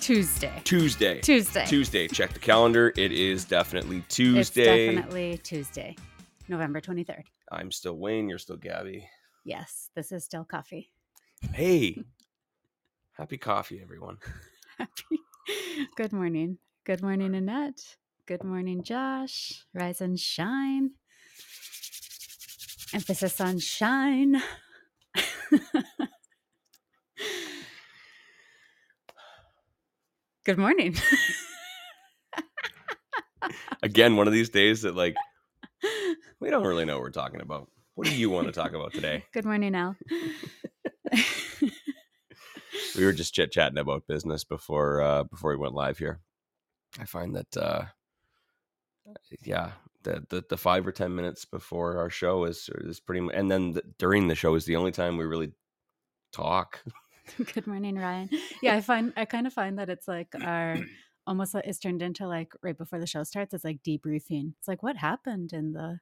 Tuesday. Check the calendar. It is definitely Tuesday. It's definitely Tuesday, November 23rd. I'm still Wayne. You're still Gabby. Yes, this is still coffee. Hey, happy coffee, everyone. Good morning. Good morning, Annette. Good morning, Josh. Rise and shine. Emphasis on shine. Good morning. Again, one of these days that we don't really know what we're talking about. What do you want to talk about today? Good morning, Al. We were just chit-chatting about business before we went live here. I find that, the 5 or 10 minutes before our show is pretty much, and then during the show is the only time we really talk. Good morning, Ryan. Yeah, I kind of find that it's our almost it's turned into right before the show starts. It's debriefing. It's what happened in the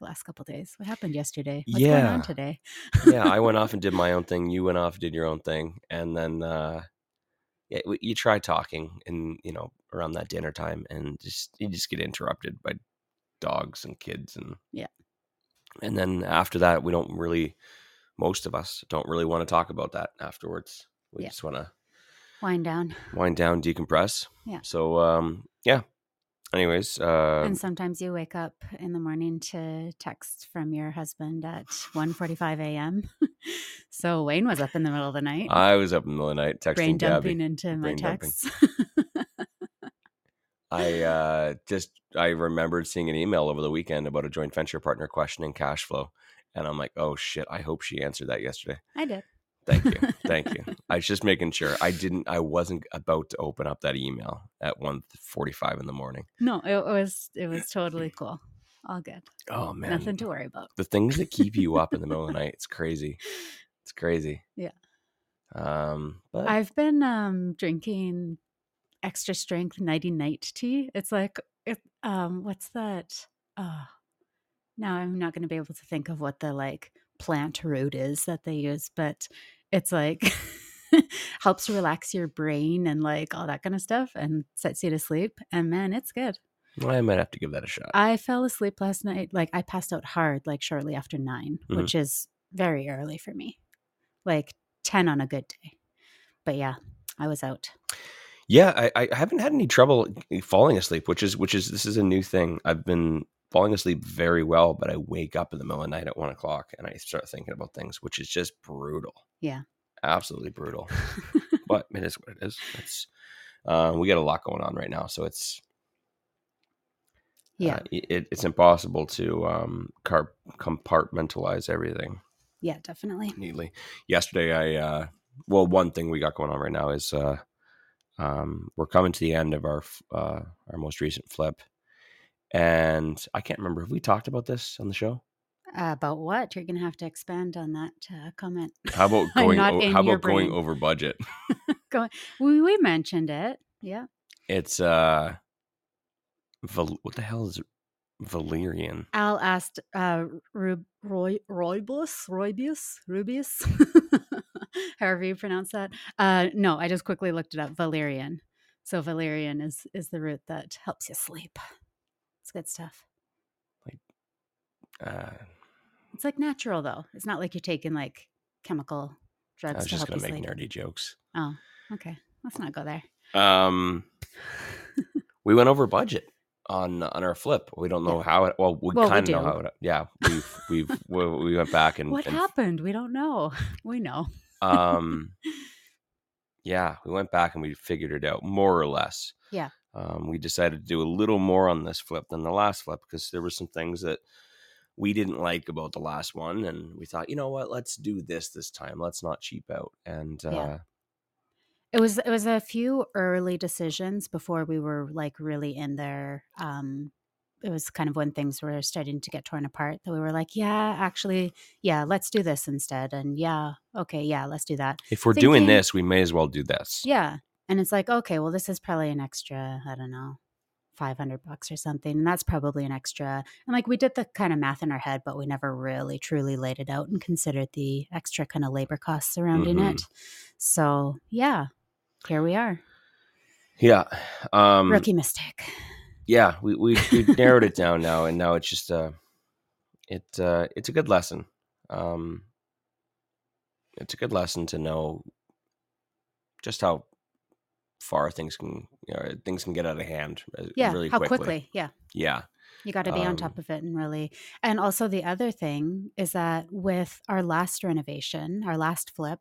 last couple of days? What happened yesterday? What's going on today? Yeah, I went off and did my own thing. You went off and did your own thing, and then you try talking, and around that dinner time, and you just get interrupted by dogs and kids, and yeah, and then after that, we don't really. Most of us don't really want to talk about that afterwards. We just want to wind down, decompress. Yeah. So, yeah. Anyways. And sometimes you wake up in the morning to text from your husband at 1:45 a.m. So Wayne was up in the middle of the night. I was up in the middle of the night texting Gabby. Brain dumping into my texts. I remembered seeing an email over the weekend about a joint venture partner questioning cash flow. And I'm like, oh, shit, I hope she answered that yesterday. I did. Thank you. I was just making sure. I wasn't about to open up that email at 1:45 in the morning. No, it was totally cool. All good. Oh, man. Nothing to worry about. The things that keep you up in the middle of the night. It's crazy. Yeah. But I've been drinking extra strength nighty night tea. It's what's that? Oh. Now, I'm not going to be able to think of what the plant root is that they use, but it's helps relax your brain and all that kind of stuff and sets you to sleep. And man, it's good. Well, I might have to give that a shot. I fell asleep last night. I passed out hard, shortly after 9, mm-hmm. which is very early for me, 10 on a good day. But yeah, I was out. Yeah, I haven't had any trouble falling asleep, which is this is a new thing. I've been falling asleep very well, but I wake up in the middle of the night at 1 o'clock and I start thinking about things, which is just brutal. Yeah, absolutely brutal. But it is what it is. It's we got a lot going on right now, so it's it's impossible to compartmentalize everything. Yeah, definitely. Neatly. Yesterday, one thing we got going on right now is we're coming to the end of our most recent flip. And I can't remember, have we talked about this on the show? About what? You're going to have to expand on that comment. How about going? Going over budget? We mentioned it. Yeah. It's what the hell is Valerian? Al asked Roibos, however you pronounce that. No, I just quickly looked it up. Valerian. So Valerian is the root that helps you sleep. It's good stuff. It's natural though. It's not you're taking chemical drugs. I was just going to make nerdy jokes. Oh, okay. Let's not go there. We went over budget on our flip. We don't know how it. Well, we kind of know how it. Yeah, we went back and what happened? We don't know. We know. Yeah, we went back and we figured it out more or less. Yeah. We decided to do a little more on this flip than the last flip because there were some things that we didn't like about the last one. And we thought, you know what, let's do this time. Let's not cheap out. And It was a few early decisions before we were like really in there. It was kind of when things were starting to get torn apart that we were like, yeah, actually, yeah, let's do this instead. And yeah, okay, yeah, let's do that. If we're doing this, we may as well do this. Yeah. And it's like, okay, well, this is probably an extra, I don't know, $500 or something. And that's probably an extra. And like we did the kind of math in our head, but we never really truly laid it out and considered the extra kind of labor costs surrounding it. So yeah, here we are. Yeah. Rookie mistake. Yeah, we narrowed it down now, and now it's just it's a good lesson. It's a good lesson to know just how far things can get out of hand. Yeah, really how quickly. Yeah. You got to be on top of it, and also the other thing is that with our last renovation, our last flip,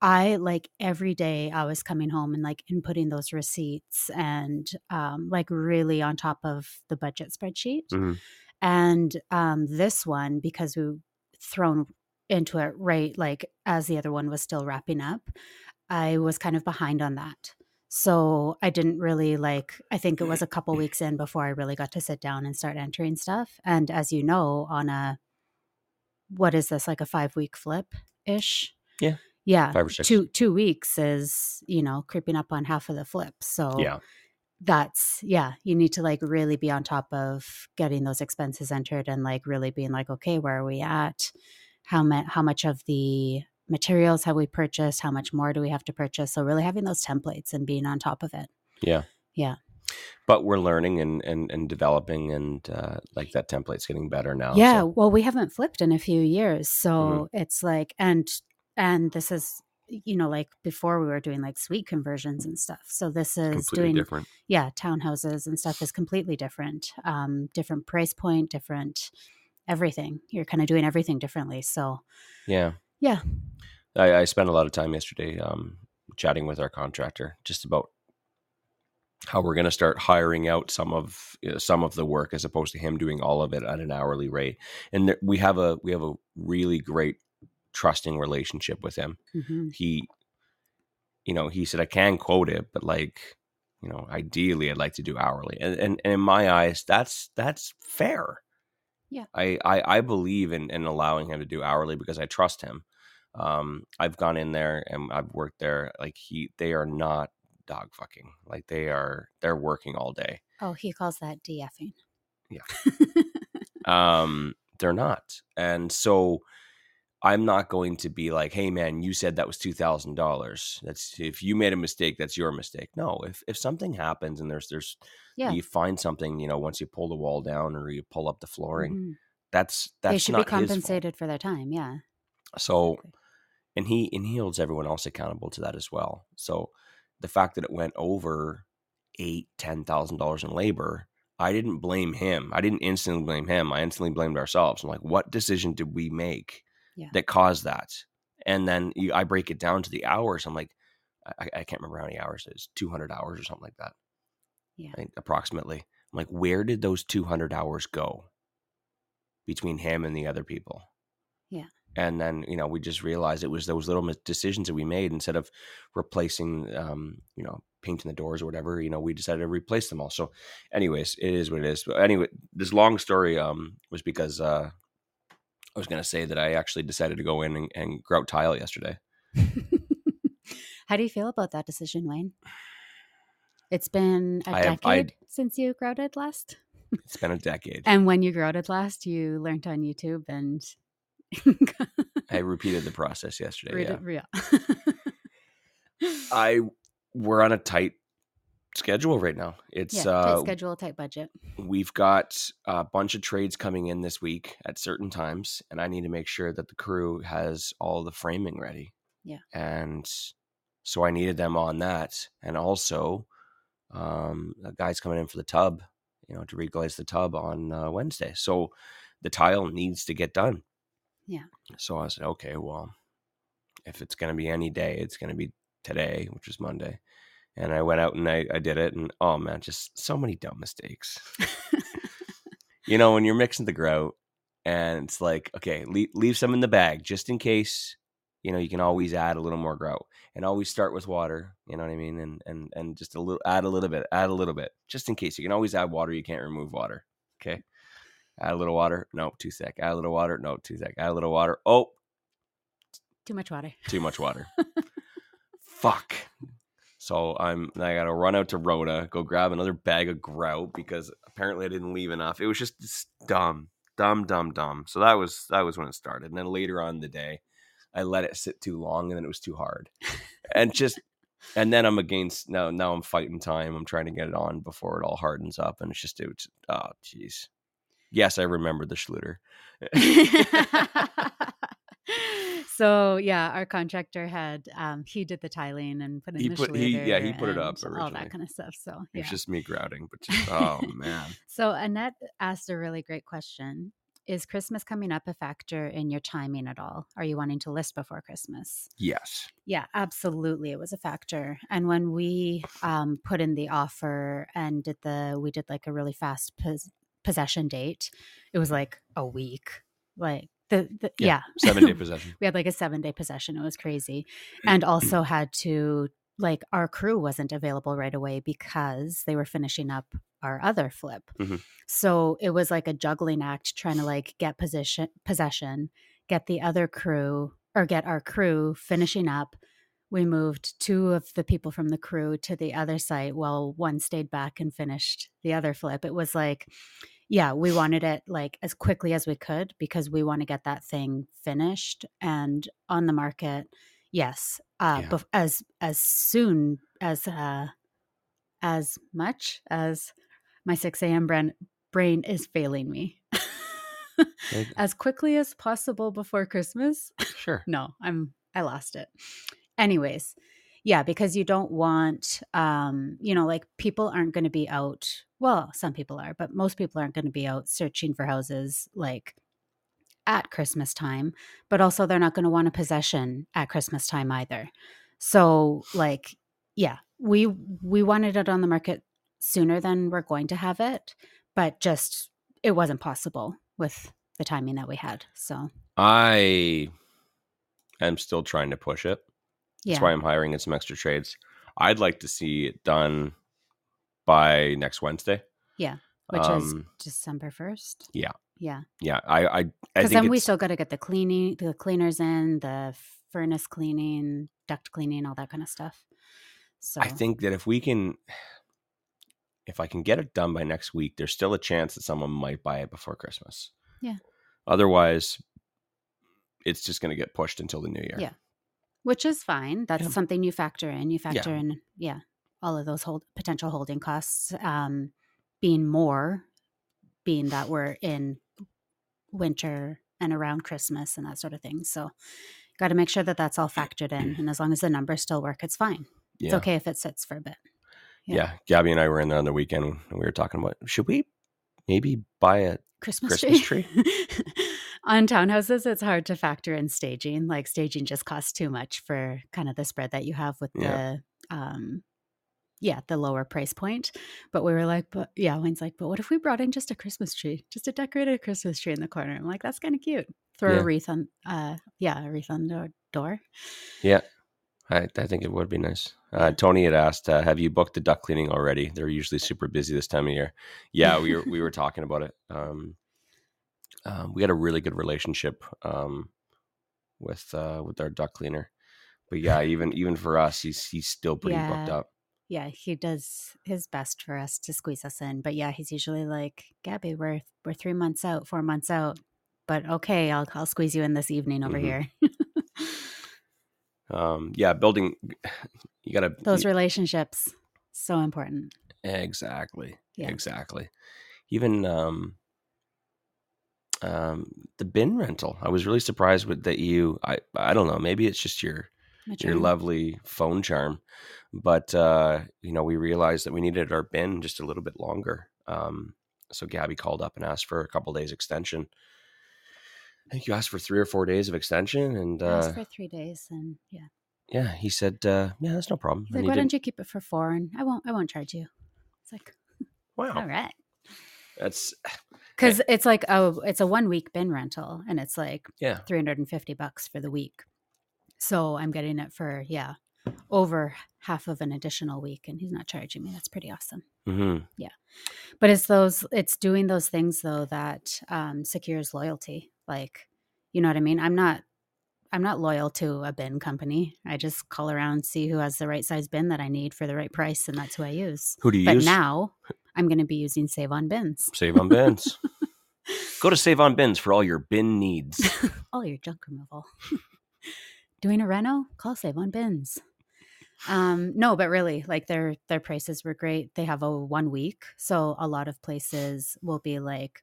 I like every day I was coming home and like inputting those receipts and like really on top of the budget spreadsheet. Mm-hmm. And this one, because we were thrown into it right like as the other one was still wrapping up, I was kind of behind on that. So I didn't really I think it was a couple weeks in before I really got to sit down and start entering stuff. And as you know, on a 5-week flip-ish? Yeah. Yeah, 5 or 6. Two weeks is, creeping up on half of the flip. So yeah, you need to like really be on top of getting those expenses entered and like really being like, okay, where are we at? How much of the materials have we purchased? How much more do we have to purchase? So really having those templates and being on top of it. Yeah. Yeah. But we're learning and developing and that template's getting better now. Yeah. So. Well, we haven't flipped in a few years. So it's like, and this is, before we were doing like suite conversions and stuff. So this is completely different. Yeah, townhouses and stuff is completely different. Different price point, different everything. You're kind of doing everything differently. So yeah. Yeah. I spent a lot of time yesterday chatting with our contractor just about how we're going to start hiring out some of the work as opposed to him doing all of it at an hourly rate. And we have a really great trusting relationship with him. Mm-hmm. He said, I can quote it, but ideally I'd like to do hourly. And in my eyes, that's fair. Yeah. I believe in allowing him to do hourly because I trust him. I've gone in there and I've worked there. They are not dog fucking. They're working all day. Oh, he calls that DFing. Yeah. They're not. And so I'm not going to be like, hey man, you said that was $2,000. That's if you made a mistake, that's your mistake. No, if something happens and you find something, once you pull the wall down or you pull up the flooring, that's they should not be compensated for their time. Yeah. So, exactly. and he holds everyone else accountable to that as well. So the fact that it went over $10,000 in labor, I didn't blame him. I didn't instantly blame him. I instantly blamed ourselves. I'm like, what decision did we make? Yeah. That caused that. And then I break it down to the hours. I'm like, I can't remember how many hours it is, 200 hours or something like that. Yeah. I think approximately. I'm like, where did those 200 hours go between him and the other people? Yeah. And then, we just realized it was those little decisions that we made instead of replacing, painting the doors or whatever, we decided to replace them all. So anyways, it is what it is. But anyway, this long story was because, I was going to say that I actually decided to go in and grout tile yesterday. How do you feel about that decision, Wayne? It's been a decade since you grouted last. It's been a decade. And when you grouted last, you learned on YouTube and... I repeated the process yesterday. Yeah. We're on a tight schedule right now. It's tight schedule, tight budget. We've got a bunch of trades coming in this week at certain times, and I need to make sure that the crew has all the framing ready. Yeah. And so I needed them on that. And also a guy's coming in for the tub, to reglaze the tub on Wednesday. So the tile needs to get done. Yeah. So I said, okay, well, if it's going to be any day, it's going to be today, which is Monday. And I went out and I did it. And oh, man, just so many dumb mistakes. When you're mixing the grout and it's like, okay, leave some in the bag just in case you know, you can always add a little more grout, and always start with water. You know what I mean? And just a little, add a little bit, just in case. You can always add water. You can't remove water. Okay. Add a little water. No, too thick. Add a little water. No, too thick. Add a little water. Oh, too much water. Fuck. So I got to run out to Rhoda, go grab another bag of grout because apparently I didn't leave enough. It was just dumb. So that was when it started. And then later on in the day, I let it sit too long, and then it was too hard. And then I'm against now I'm fighting time. I'm trying to get it on before it all hardens up, and it's oh geez. Yes, I remember the Schluter. So yeah, our contractor had he did the tiling and put in the Schluter. He put it up originally. All that kind of stuff. So yeah. It's just me grouting, but oh man. So Annette asked a really great question. Is Christmas coming up a factor in your timing at all? Are you wanting to list before Christmas? Yes. Yeah, absolutely. It was a factor. And when we put in the offer and we did like a really fast possession date, it was like a week. Like the 7-day possession. We had like a 7-day possession. It was crazy. And also had to, like, our crew wasn't available right away because they were finishing up our other flip. Mm-hmm. So it was like a juggling act trying to like get possession, get the other crew or get our crew finishing up. We moved two of the people from the crew to the other site while one stayed back and finished the other flip. It was like, yeah, we wanted it like as quickly as we could because we want to get that thing finished and on the market. Yes. As soon as much as my 6 a.m. brain is failing me. As quickly as possible before Christmas. Sure. No, I lost it. Anyways, yeah, because you don't want, like people aren't going to be out. Well, some people are, but most people aren't going to be out searching for houses like at Christmas time, but also they're not going to want a possession at Christmas time either. So like, yeah. We wanted it on the market sooner than we're going to have it, but just it wasn't possible with the timing that we had. So I am still trying to push it. Yeah. That's why I'm hiring in some extra trades. I'd like to see it done by next Wednesday. Yeah, which is December 1st. Yeah. Yeah. Yeah. I because then we still got to get the cleaners in, the furnace cleaning, duct cleaning, all that kind of stuff. So I think that if I can get it done by next week, there's still a chance that someone might buy it before Christmas. Yeah. Otherwise, it's just going to get pushed until the new year. Yeah. Which is fine. That's something you factor in. You factor in, all of those potential holding costs being that we're in winter and around Christmas and that sort of thing. So got to make sure that that's all factored in. And as long as the numbers still work, it's fine. Yeah. It's okay if it sits for a bit. Yeah. Gabby and I were in there on the weekend and we were talking about, should we maybe buy a Christmas tree? On townhouses, it's hard to factor in staging. Like staging just costs too much for kind of the spread that you have with the lower price point. But we were like, Wayne's like, but what if we brought in just a Christmas tree, just a decorated Christmas tree in the corner? I'm like, that's kind of cute. Throw a wreath on the door. Yeah. I think it would be nice. Tony had asked, have you booked the duct cleaning already? They're usually super busy this time of year. Yeah, we were talking about it. We had a really good relationship with our duct cleaner. But yeah, even for us, he's still pretty booked up. Yeah, he does his best for us to squeeze us in. But yeah, he's usually like, Gabby, we're 3 months out, 4 months out. But okay, I'll squeeze you in this evening over here. Building, you gotta, those relationships, so important. Exactly. Even, the bin rental, I was really surprised with that. I don't know, maybe it's just your lovely phone charm, but, we realized that we needed our bin just a little bit longer. So Gabby called up and asked for a couple days extension. I think you asked for 3 or 4 days of extension, and asked for 3 days, and he said, that's no problem. He's like, why don't you keep it for 4? And I won't charge you. It's like, wow, all right. That's because it's like it's a 1 week bin rental, and it's like $350 for the week. So I'm getting it for, yeah, over half of an additional week, and he's not charging me. That's pretty awesome. Mm-hmm. Yeah. But it's doing those things though that secures loyalty. Like, you know what I mean? I'm not loyal to a bin company. I just call around, see who has the right size bin that I need for the right price, and that's who I use. Who do you use? But now I'm going to be using Save On Bins. Save On Bins. Go to Save On Bins for all your bin needs. All your junk removal. Doing a reno? Call Save On Bins. No, but really, like their prices were great. They have a 1 week. So a lot of places will be like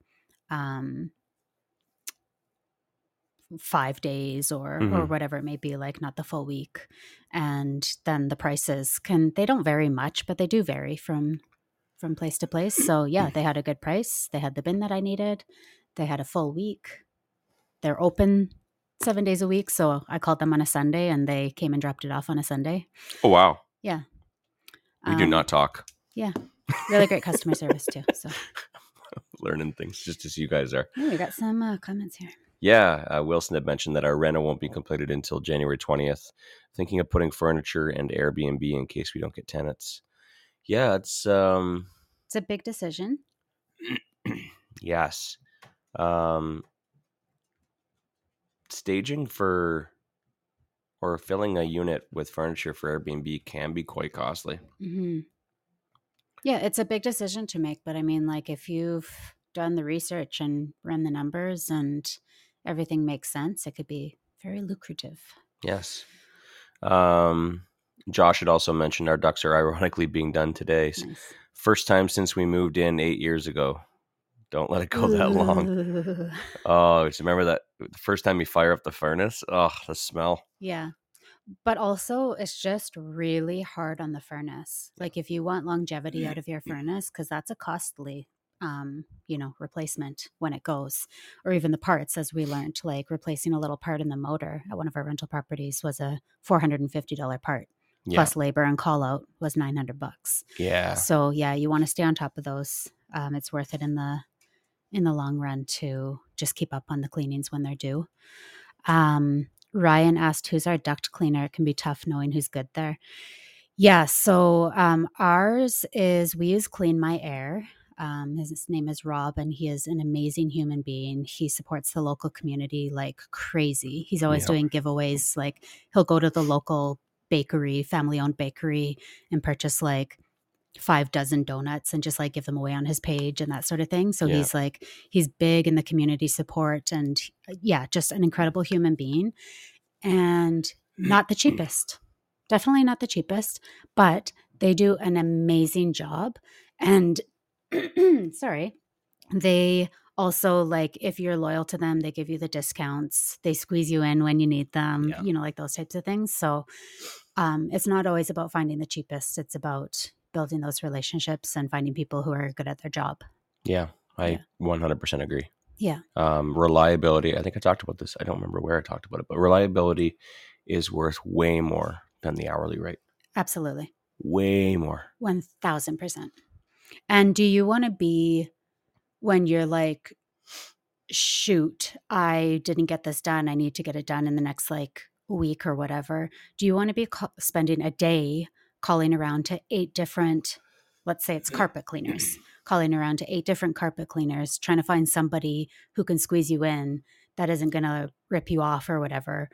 5 days or whatever it may be, like not the full week. And then the prices they don't vary much, but they do vary from place to place. So yeah, they had a good price. They had the bin that I needed. They had a full week. They're open 7 days a week. So I called them on a Sunday and they came and dropped it off on a Sunday. Oh, wow. Yeah. We do not talk. Yeah. Really great customer service too. So learning things just as you guys are. Yeah, we got some comments here. Yeah. Wilson had mentioned that our reno won't be completed until January 20th. Thinking of putting furniture and Airbnb in case we don't get tenants. Yeah. It's a big decision. Yes. Staging for or filling a unit with furniture for Airbnb can be quite costly. Mm-hmm. Yeah, it's a big decision to make. But I mean, like if you've done the research and run the numbers and everything makes sense, it could be very lucrative. Yes. Josh had also mentioned our ducks are ironically being done today. Nice. First time since we moved in 8 years ago. Don't let it go that long. Oh, just remember that the first time you fire up the furnace? Oh, the smell. Yeah. But also, it's just really hard on the furnace. Like if you want longevity out of your furnace, because that's a costly, replacement when it goes. Or even the parts, as we learned, like replacing a little part in the motor at one of our rental properties was a $450 part. Yeah. Plus labor and call out was $900. Yeah. So yeah, you want to stay on top of those. It's worth it in the long run to just keep up on the cleanings when they're due. Ryan asked, who's our duct cleaner? It can be tough knowing who's good there. Yeah. So ours is, we use Clean My Air. His name is Rob, and he is an amazing human being. He supports the local community like crazy. He's always doing giveaways. Like he'll go to the local bakery, family-owned bakery, and purchase like 5 dozen donuts and just like give them away on his page and that sort of thing. So he's big in the community support, and yeah, just an incredible human being, and not the cheapest, definitely not the cheapest, but they do an amazing job. And they also, like, if you're loyal to them, they give you the discounts, they squeeze you in when you need them, like those types of things. So it's not always about finding the cheapest. It's about building those relationships and finding people who are good at their job. Yeah, I 100% agree. Yeah. Reliability. I think I talked about this. I don't remember where I talked about it, but reliability is worth way more than the hourly rate. Absolutely. Way more. 1,000%. And do you want to be, when you're like, shoot, I didn't get this done. I need to get it done in the next like week or whatever. Do you want to be spending a day calling around to 8 different, let's say it's carpet cleaners, calling around to 8 different carpet cleaners, trying to find somebody who can squeeze you in that isn't going to rip you off or whatever,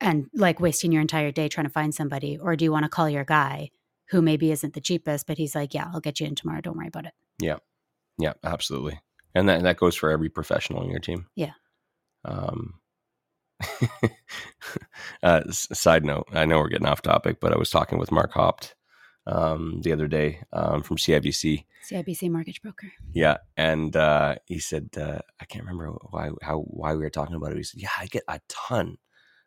and like wasting your entire day trying to find somebody? Or do you want to call your guy who maybe isn't the cheapest, but he's like, yeah, I'll get you in tomorrow. Don't worry about it. Yeah. Yeah, absolutely. And that goes for every professional on your team. Yeah. Side note, I know we're getting off topic, but I was talking with Mark Hopp the other day from CIBC mortgage broker. Yeah. And he said, I can't remember why we were talking about it. He said, yeah, I get a ton.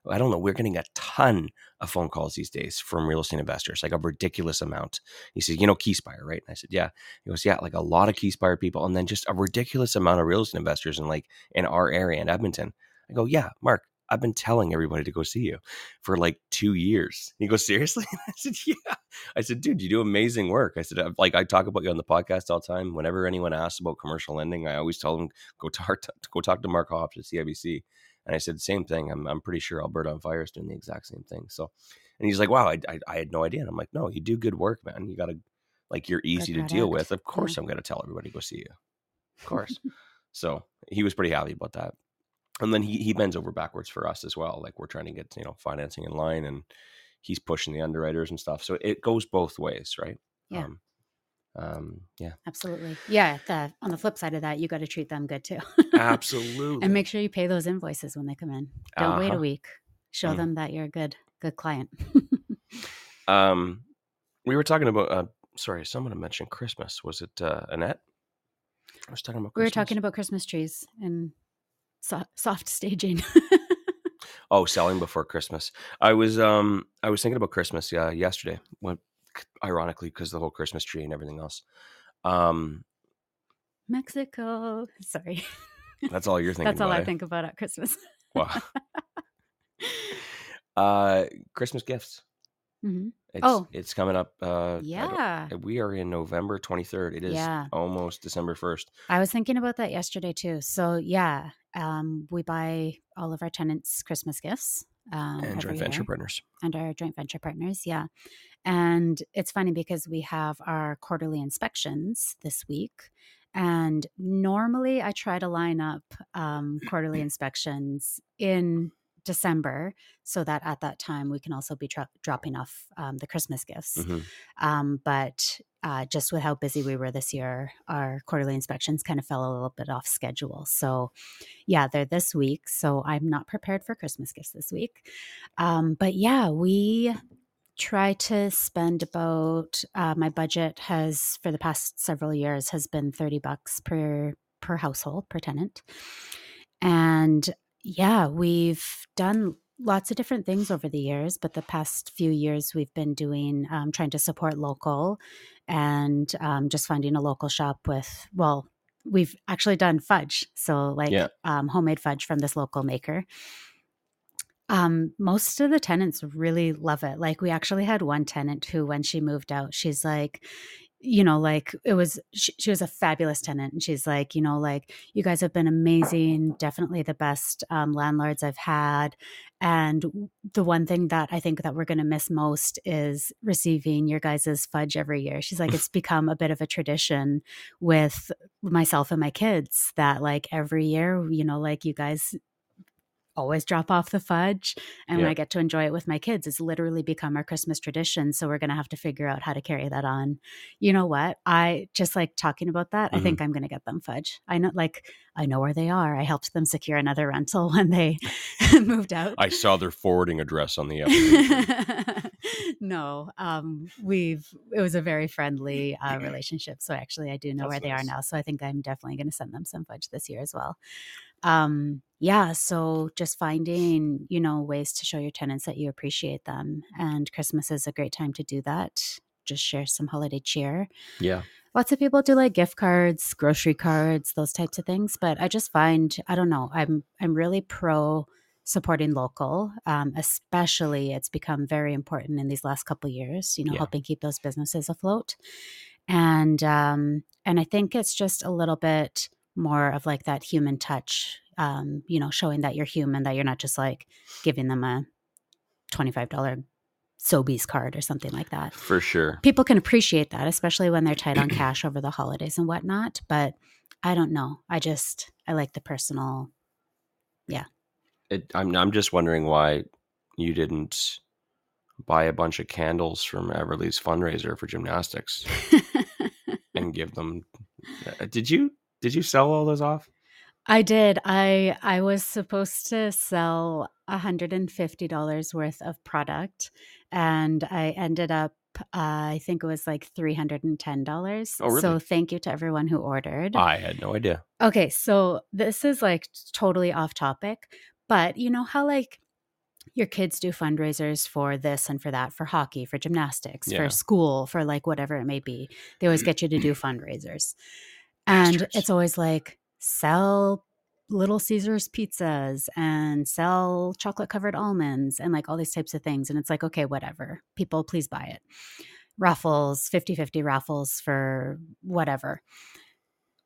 I don't know. We're getting a ton of phone calls these days from real estate investors, like a ridiculous amount. He said, Keyspire, right? And I said, yeah. He goes, yeah, like a lot of Keyspire people. And then just a ridiculous amount of real estate investors in our area in Edmonton. I go, yeah, Mark, I've been telling everybody to go see you for like 2 years. And he goes, seriously? And I said, yeah. I said, dude, you do amazing work. I said, I talk about you on the podcast all the time. Whenever anyone asks about commercial lending, I always tell them, go talk to Mark Hopp at CIBC. And I said, same thing. I'm pretty sure Alberta on Fire is doing the exact same thing. So, and he's like, wow, I had no idea. And I'm like, no, you do good work, man. You got to, like, you're easy to deal with. Of course, I'm going to tell everybody to go see you. Of course. So he was pretty happy about that. And then he bends over backwards for us as well. Like, we're trying to get, financing in line, and he's pushing the underwriters and stuff. So it goes both ways, right? Yeah. Yeah. Absolutely. Yeah. On the flip side of that, you got to treat them good too. Absolutely. And make sure you pay those invoices when they come in. Don't wait a week. Show them that you're a good client. We were talking about, sorry, someone mentioned Christmas. Was it Annette? I was talking about Christmas. We were talking about Christmas trees and soft staging. Oh, selling before Christmas. I was thinking about Christmas yesterday. When, ironically, because the whole Christmas tree and everything else. Mexico. Sorry. That's all you're thinking about. That's all I think about at Christmas. Wow. Christmas gifts. Mm-hmm. It's coming up. Yeah. We are in November 23rd. It is almost December 1st. I was thinking about that yesterday too. So we buy all of our tenants Christmas gifts. And joint venture partners. And our joint venture partners, yeah. And it's funny because we have our quarterly inspections this week. And normally I try to line up quarterly inspections in December so that at that time we can also be dropping off the Christmas gifts. Mm-hmm. But just with how busy we were this year, our quarterly inspections kind of fell a little bit off schedule. So they're this week. So I'm not prepared for Christmas gifts this week. But we try to spend about, my budget has for the past several years has been $30 per household, per tenant. And we've done lots of different things over the years, but the past few years we've been doing, trying to support local and just finding a local shop with, well, we've actually done fudge. So homemade fudge from this local maker. Most of the tenants really love it. Like, we actually had one tenant who, when she moved out, she's like, she was a fabulous tenant. And she's like, you guys have been amazing. Definitely the best landlords I've had. And the one thing that I think that we're going to miss most is receiving your guys' fudge every year. She's like, it's become a bit of a tradition with myself and my kids that, like, every year, you guys always drop off the fudge, and when I get to enjoy it with my kids, it's literally become our Christmas tradition. So we're going to have to figure out how to carry that on. You know what? I just like talking about that. Mm-hmm. I think I'm going to get them fudge. I know where they are. I helped them secure another rental when they moved out. I saw their forwarding address on the application. No, it was a very friendly relationship. So actually I do know where they are now. So I think I'm definitely going to send them some fudge this year as well. So just finding, ways to show your tenants that you appreciate them. And Christmas is a great time to do that. Just share some holiday cheer. Yeah. Lots of people do like gift cards, grocery cards, those types of things. But I just find, I don't know, I'm really pro supporting local. Especially it's become very important in these last couple of years, helping keep those businesses afloat. And I think it's just a little bit more of like that human touch, showing that you're human, that you're not just like giving them a $25 Sobeys card or something like that. For sure. People can appreciate that, especially when they're tight on cash over the holidays and whatnot. But I don't know. I like the personal. Yeah. I'm just wondering why you didn't buy a bunch of candles from Everly's fundraiser for gymnastics and give them. Did you sell all those off? I did. I was supposed to sell $150 worth of product, and I ended up, I think it was like $310. Oh, really? So thank you to everyone who ordered. I had no idea. Okay, so this is like totally off topic, but you know how like your kids do fundraisers for this and for that, for hockey, for gymnastics, for school, for like whatever it may be. They always get you to do fundraisers. And it's always like, sell Little Caesars pizzas and sell chocolate covered almonds and like all these types of things. And it's like, okay, whatever. People, please buy it. Raffles, 50-50 raffles for whatever.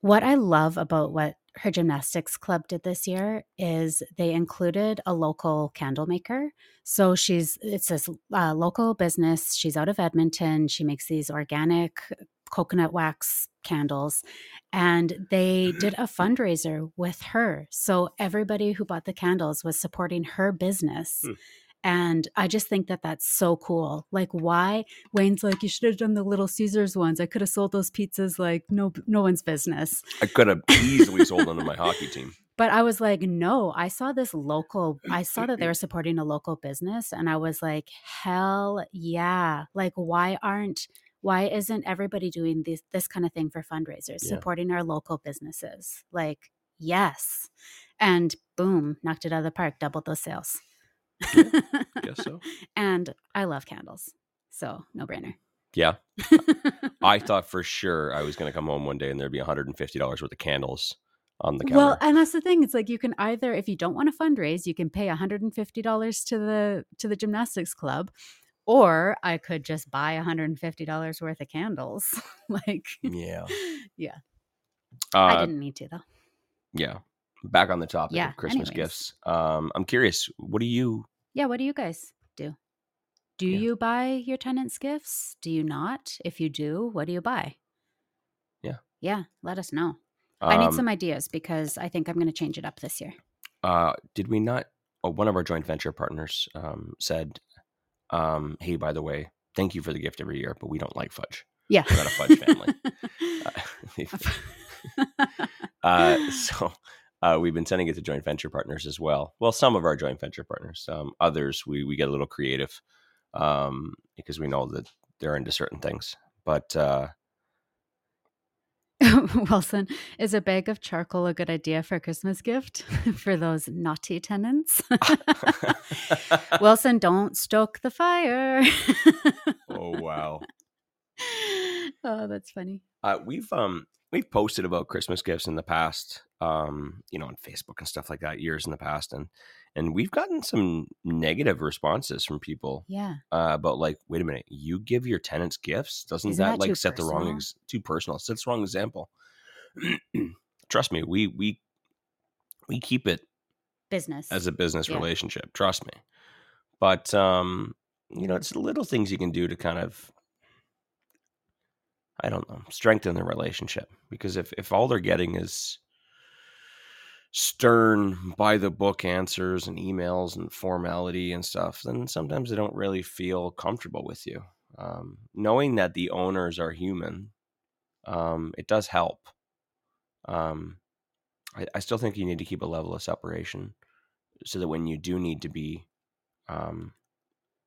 What I love about what her gymnastics club did this year is they included a local candle maker. So it's this local business. She's out of Edmonton. She makes these organic coconut wax candles, and they did a fundraiser with her. So everybody who bought the candles was supporting her business. And I just think that that's so cool. Like, why? Wayne's like, you should have done the Little Caesars ones. I could have sold those pizzas like no one's business. I could have easily sold them to my hockey team. But I was like, no, I saw that they were supporting a local business. And I was like, hell yeah. Like, why isn't everybody doing this kind of thing for fundraisers, supporting our local businesses? Like, yes. And boom, knocked it out of the park, doubled those sales. Yeah, guess so. And I love candles, so no brainer. Yeah. I thought for sure I was going to come home one day and there'd be $150 worth of candles on the counter. Well, and that's the thing. It's like, you can either, if you don't want to fundraise, you can pay $150 to the gymnastics club, or I could just buy $150 worth of candles. Like, yeah. I didn't need to, though. Yeah. Back on the topic of Christmas gifts. I'm curious, what do you guys do? Do you buy your tenants gifts? Do you not? If you do, what do you buy? Yeah. Yeah. Let us know. I need some ideas because I think I'm going to change it up this year. Did we not? Oh, one of our joint venture partners said, hey, by the way, thank you for the gift every year, but we don't like fudge. Yeah. We're not a fudge family. We've been sending it to joint venture partners as well. Well, some of our joint venture partners, others, we get a little creative because we know that they're into certain things. But Wilson, is a bag of charcoal a good idea for a Christmas gift for those naughty tenants? Wilson, don't stoke the fire. Oh, wow. Oh, that's funny. We've posted about Christmas gifts in the past, on Facebook and stuff like that, years in the past. And we've gotten some negative responses from people. Yeah. About like, wait a minute, you give your tenants gifts? Too personal. Sets the wrong example. Trust me, we keep it business as a business relationship. Trust me. But, it's little things you can do to kind of, I don't know, strengthen the relationship, because if all they're getting is stern by the book answers and emails and formality and stuff, then sometimes they don't really feel comfortable with you. Knowing that the owners are human, it does help. I still think you need to keep a level of separation so that when you do need to be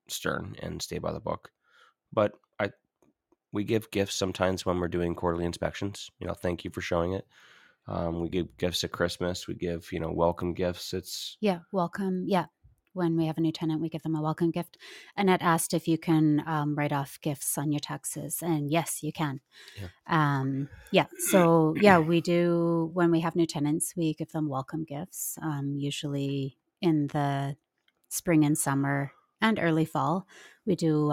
stern and stay by the book, but we give gifts sometimes when we're doing quarterly inspections. Thank you for showing it. We give gifts at Christmas. We give, welcome gifts. Welcome. Yeah. When we have a new tenant, we give them a welcome gift. Annette asked if you can write off gifts on your taxes. And yes, you can. Yeah. So, we do, when we have new tenants, we give them welcome gifts, usually in the spring and summer and early fall. We do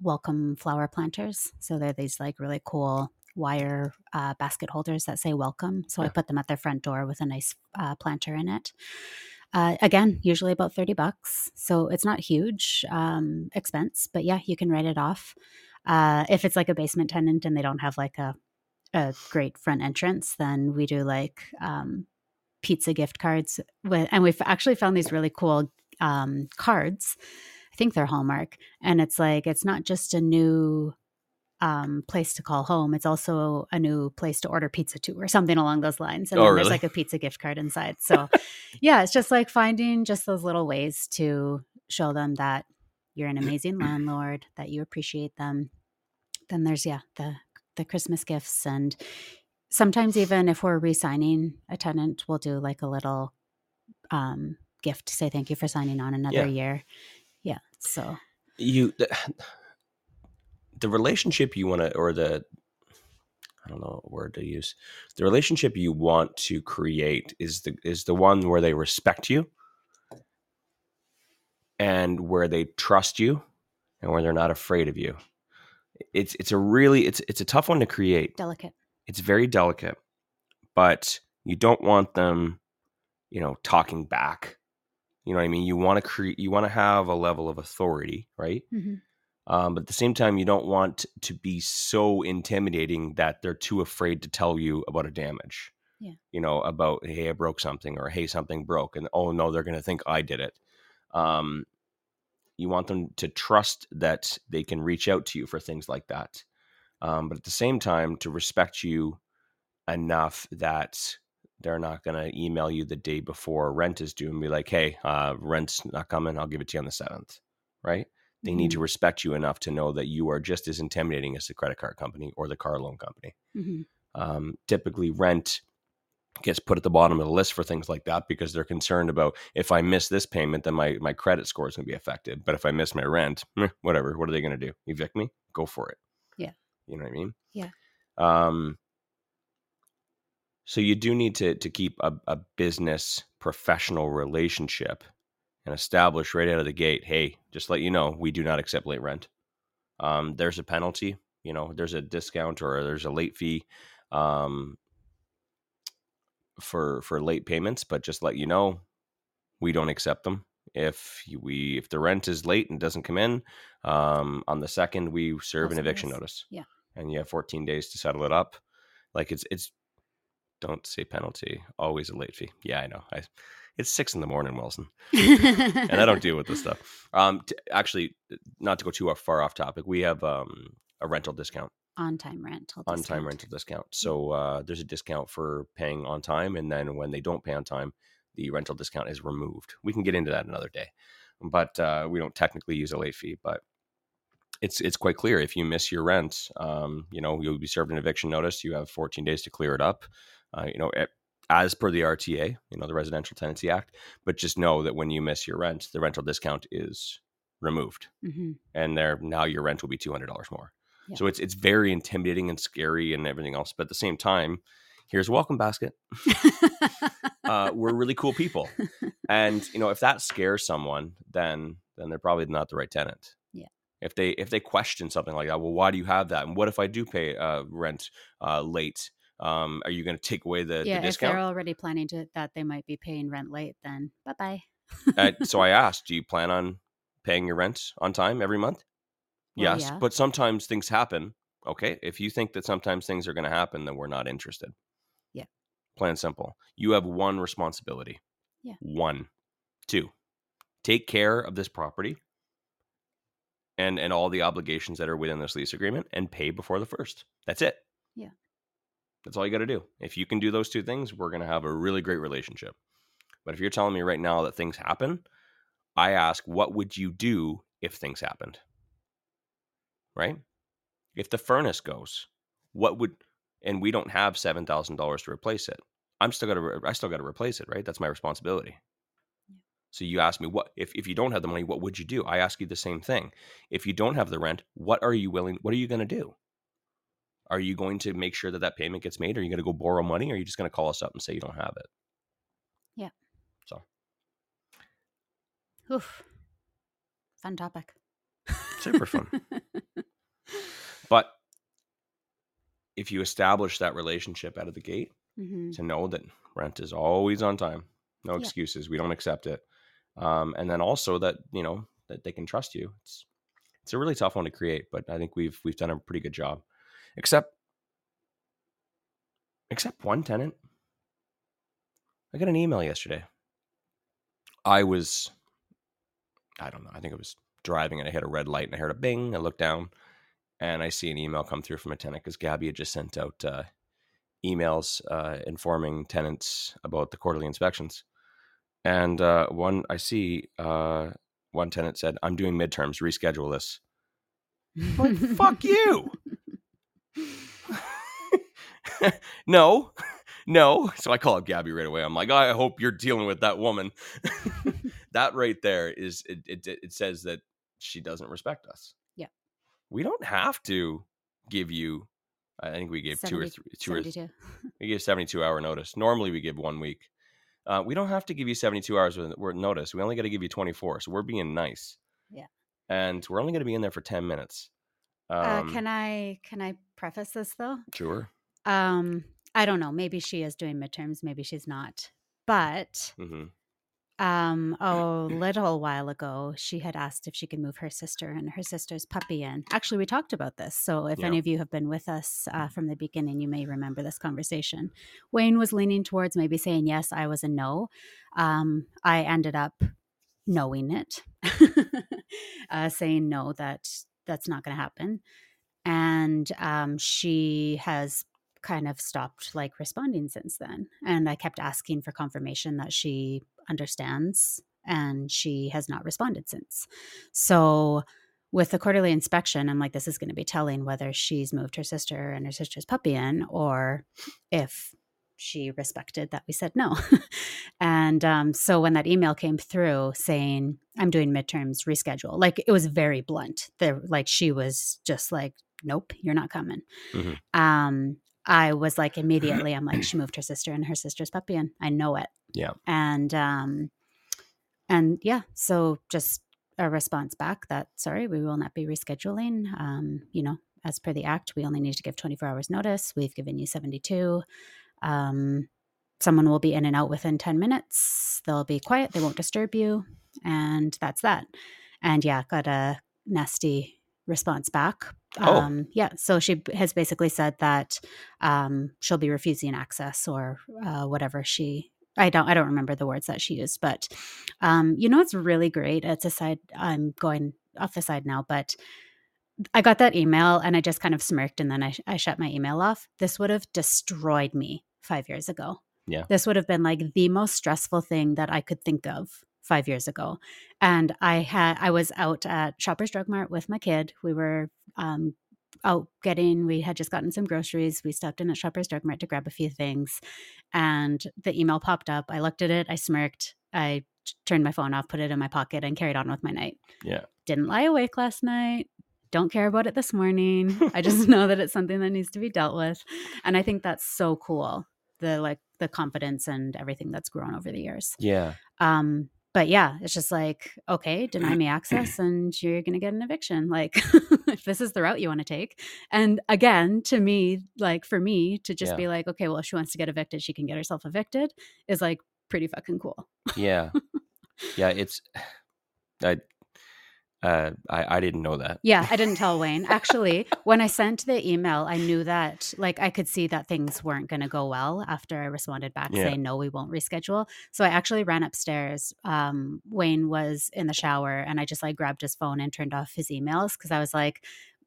welcome flower planters. So they're these like really cool wire basket holders that say welcome. So I put them at their front door with a nice planter in it. Again, usually about $30. So it's not huge expense, but you can write it off. If it's like a basement tenant and they don't have like a great front entrance, then we do like pizza gift cards. And we've actually found these really cool cards. I think they're Hallmark, and it's like, it's not just a new place to call home, it's also a new place to order pizza to, or something along those lines. And there's like a pizza gift card inside, so it's just like finding just those little ways to show them that you're an amazing landlord, that you appreciate them. Then there's the Christmas gifts, and sometimes even if we're re-signing a tenant, we'll do like a little gift to say thank you for signing on another year. Yeah. So the relationship you want to, or I don't know what word to use. The relationship you want to create is the one where they respect you and where they trust you and where they're not afraid of you. It's a tough one to create. Delicate. It's very delicate, but you don't want them, you know, talking back. You know what I mean? You want to create, you want to have a level of authority, right? Mm-hmm. But at the same time, you don't want to be so intimidating that they're too afraid to tell you about a damage. Yeah. You know, about, hey, I broke something, or hey, something broke, and oh no, they're going to think I did it. You want them to trust that they can reach out to you for things like that. But at the same time, to respect you enough that they're not going to email you the day before rent is due and be like, hey, rent's not coming. I'll give it to you on the 7th, right? They mm-hmm. need to respect you enough to know that you are just as intimidating as the credit card company or the car loan company. Mm-hmm. Typically rent gets put at the bottom of the list for things like that because they're concerned about, if I miss this payment, then my credit score is going to be affected. But if I miss my rent, whatever, what are they going to do? Evict me? Go for it. Yeah. You know what I mean? Yeah. So you do need to keep a business professional relationship and establish right out of the gate, hey, just let you know, we do not accept late rent. There's a penalty, you know, there's a discount or there's a late fee, for late payments, but just let you know, we don't accept them. If the rent is late and doesn't come in, on the 2nd, we serve an eviction notice. Yeah. And you have 14 days to settle it up. Like it's don't say penalty, always a late fee. Yeah, I know. It's 6 a.m, Wilson. And I don't deal with this stuff. Actually, not to go too far off topic, we have a rental discount. On-time rental discount. So there's a discount for paying on time. And then when they don't pay on time, the rental discount is removed. We can get into that another day. But we don't technically use a late fee. But it's quite clear. If you miss your rent, you know, you'll be served an eviction notice. You have 14 days to clear it up. You know, as per the RTA, you know, the Residential Tenancy Act, but just know that when you miss your rent, the rental discount is removed, mm-hmm. and now your rent will be $200 more. Yeah. So it's very intimidating and scary and everything else. But at the same time, here's a welcome basket. We're really cool people. And, you know, if that scares someone, then they're probably not the right tenant. If they question something like that, well, why do you have that? And what if I do pay rent late? Are you going to take away the discount? If they're already planning that they might be paying rent late, then bye-bye. So I asked, do you plan on paying your rent on time every month? Well, yes, yeah. But sometimes things happen. Okay. If you think that sometimes things are going to happen, then we're not interested. Yeah. Plain and simple. You have one responsibility. Yeah. 1, 2, take care of this property and all the obligations that are within this lease agreement and pay before the 1st. That's it. Yeah. That's all you got to do. If you can do those 2 things, we're going to have a really great relationship. But if you're telling me right now that things happen, I ask, what would you do if things happened? Right? If the furnace goes, and we don't have $7,000 to replace it. I still got to replace it, right? That's my responsibility. Yeah. So you ask me, what if you don't have the money, what would you do? I ask you the same thing. If you don't have the rent, what are you going to do? Are you going to make sure that payment gets made? Are you going to go borrow money? Or are you just going to call us up and say you don't have it? Yeah. So. Oof. Fun topic. Super fun. But if you establish that relationship out of the gate, mm-hmm. to know that rent is always on time, no excuses, we don't accept it. And then also that, you know, that they can trust you. It's a really tough one to create, but I think we've done a pretty good job. Except one tenant. I got an email yesterday. I don't know, I think I was driving and I hit a red light and I heard a bing. I looked down and I see an email come through from a tenant because Gabby had just sent out emails informing tenants about the quarterly inspections. And one tenant said, I'm doing midterms, reschedule this. Like, fuck you. No. So I called Gabby right away. I'm like, I hope you're dealing with that woman. That right there is, it says that she doesn't respect us. Yeah. We don't have to give you, I think we gave we gave 72-hour notice. Normally we give 1 week. We don't have to give you 72 hours worth notice. We only got to give you 24. So we're being nice. Yeah. And we're only going to be in there for 10 minutes. Can I preface this though? Sure. I don't know. Maybe she is doing midterms. Maybe she's not. But a little while ago, she had asked if she could move her sister and her sister's puppy in. Actually, we talked about this. So if any of you have been with us from the beginning, you may remember this conversation. Wayne was leaning towards maybe saying yes. I was a no. I ended up knowing it, saying no, that's not going to happen. And she has kind of stopped like responding since then. And I kept asking for confirmation that she understands, and she has not responded since. So with the quarterly inspection, I'm like, this is going to be telling whether she's moved her sister and her sister's puppy in, or if she respected that we said no. And so when that email came through saying, I'm doing midterms, reschedule, like it was very blunt. Like she was just like, nope, you're not coming. I was like, immediately, I'm like, she moved her sister and her sister's puppy in. I know it. Yeah. And yeah, so just a response back that, sorry, we will not be rescheduling. You know, as per the act, we only need to give 24 hours notice. We've given you 72. Someone will be in and out within 10 minutes. They'll be quiet. They won't disturb you. And that's that. And yeah, got a nasty response back. Yeah, so she has basically said that she'll be refusing access or whatever she – I don't remember the words that she used. But you know what's really great? It's a side – I'm going off the side now, but I got that email and I just kind of smirked, and then I shut my email off. This would have destroyed me 5 years ago. Yeah, this would have been like the most stressful thing that I could think of 5 years ago. And I was out at Shoppers Drug Mart with my kid. We were we had just gotten some groceries. We stopped in at Shoppers Drug Mart to grab a few things, and the email popped up. I looked at it. I smirked. I turned my phone off, put it in my pocket, and carried on with my night. Yeah. Didn't lie awake last night. Don't care about it this morning. I just know that it's something that needs to be dealt with. And I think that's so cool. The confidence and everything that's grown over the years. Yeah. But yeah, it's just like, okay, deny me access and you're going to get an eviction. Like if this is the route you want to take. And again, to me, like for me to just be like, okay, well, if she wants to get evicted, she can get herself evicted is like pretty fucking cool. Yeah. Yeah. It's, I didn't know that. Yeah, I didn't tell Wayne. Actually, when I sent the email, I knew that, like, I could see that things weren't going to go well after I responded back saying, no, we won't reschedule. So I actually ran upstairs. Wayne was in the shower, and I just, like, grabbed his phone and turned off his emails because I was like,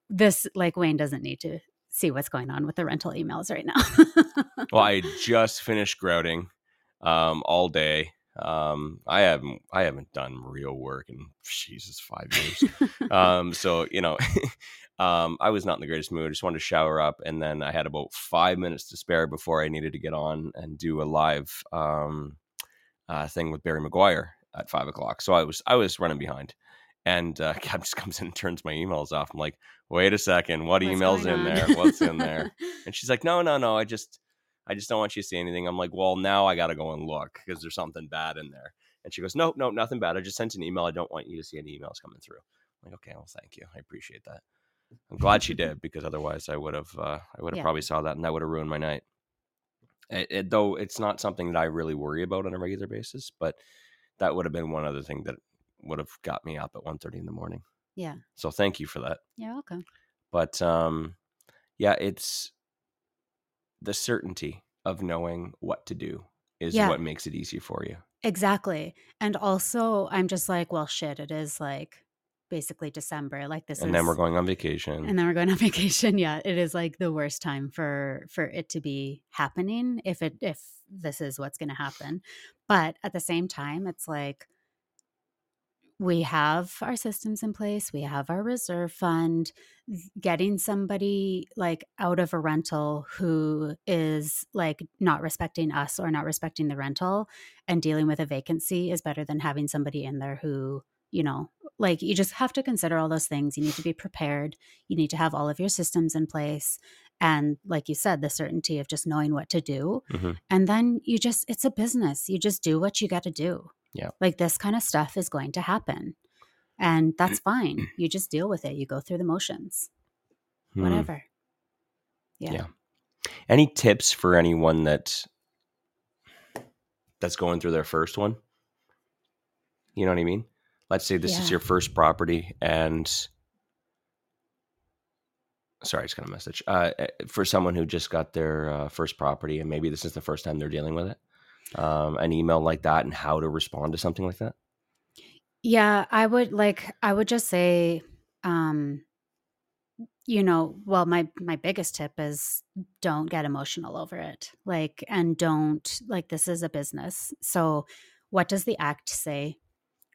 this, like, Wayne doesn't need to see what's going on with the rental emails right now. Well, I just finished grouting all day. I haven't done real work in Jesus 5 years. So, you know, I was not in the greatest mood. I just wanted to shower up. And then I had about 5 minutes to spare before I needed to get on and do a live, thing with Barry McGuire at 5 o'clock. So I was running behind, and, Gab just comes in and turns my emails off. I'm like, wait a second, what's email's in there? What's in there? And she's like, no. I just don't want you to see anything. I'm like, well, now I got to go and look because there's something bad in there. And she goes, nope, nothing bad. I just sent an email. I don't want you to see any emails coming through. I'm like, okay, well, thank you. I appreciate that. I'm glad she did, because otherwise I would have probably saw that, and that would have ruined my night. Though it's not something that I really worry about on a regular basis, but that would have been one other thing that would have got me up at 1:30 in the morning. Yeah. So thank you for that. You're welcome. But yeah, it's... the certainty of knowing what to do is what makes it easy for you. Exactly. And also I'm just like, well, shit, it is like basically December. Like this, and then we're going on vacation. Yeah. It is like the worst time for it to be happening if this is what's going to happen. But at the same time, it's like, we have our systems in place. We have our reserve fund. Getting somebody like out of a rental who is like not respecting us or not respecting the rental and dealing with a vacancy is better than having somebody in there who, you know, like you just have to consider all those things. You need to be prepared. You need to have all of your systems in place. And like you said, the certainty of just knowing what to do. Mm-hmm. And then you just, it's a business. You just do what you got to do. Yeah. Like this kind of stuff is going to happen, and that's fine. You just deal with it. You go through the motions, whatever. Yeah. Any tips for anyone that's going through their first one? You know what I mean? Let's say this is your first property and sorry, I just got a message for someone who just got their first property and maybe this is the first time they're dealing with it. An email like that and how to respond to something like that. Yeah, I would just say, my biggest tip is don't get emotional over it. This is a business. So what does the act say?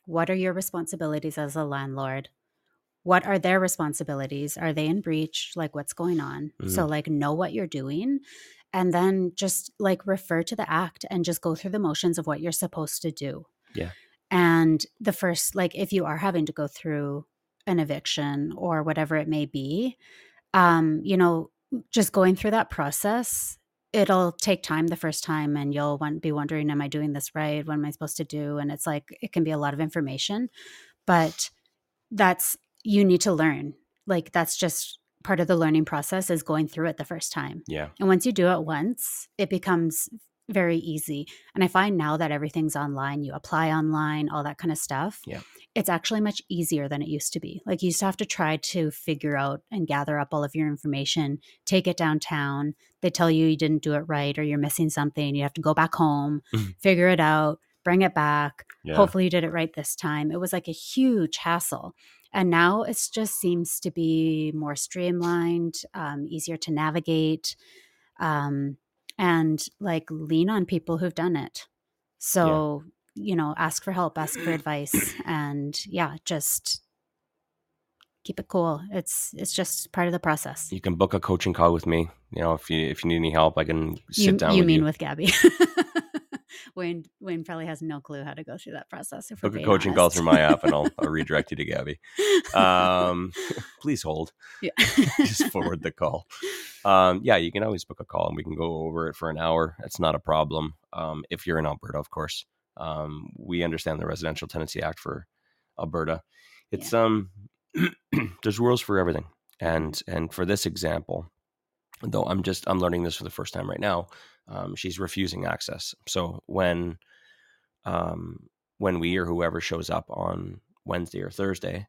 What are your responsibilities as a landlord? What are their responsibilities? Are they in breach? What's going on? Mm-hmm. So know what you're doing and then just refer to the act and just go through the motions of what you're supposed to do. Yeah. And the first, if you are having to go through an eviction or whatever it may be, just going through that process, it'll take time the first time and you'll be wondering, am I doing this right? What am I supposed to do? And it's it can be a lot of information, but you need to learn. That's just part of the learning process is going through it the first time. Yeah. And once you do it once, it becomes very easy. And I find now that everything's online, you apply online, all that kind of stuff. Yeah. It's actually much easier than it used to be. You used to have to try to figure out and gather up all of your information, take it downtown. They tell you didn't do it right or you're missing something. You have to go back home, figure it out, bring it back. Yeah. Hopefully you did it right this time. It was a huge hassle. And now it just seems to be more streamlined, easier to navigate. And lean on people who've done it. So, ask for help, ask for advice, and just keep it cool. It's just part of the process. You can book a coaching call with me. If you need any help, I can sit down with you. You mean with Gabby. Wayne probably has no clue how to go through that process. If book a coaching call through my app and I'll redirect you to Gabby. Please hold. Yeah. Just forward the call. You can always book a call and we can go over it for an hour. It's not a problem. If you're in Alberta, of course. We understand the Residential Tenancy Act for Alberta. It's there's rules for everything. And for this example, though I'm learning this for the first time right now. She's refusing access. So when we or whoever shows up on Wednesday or Thursday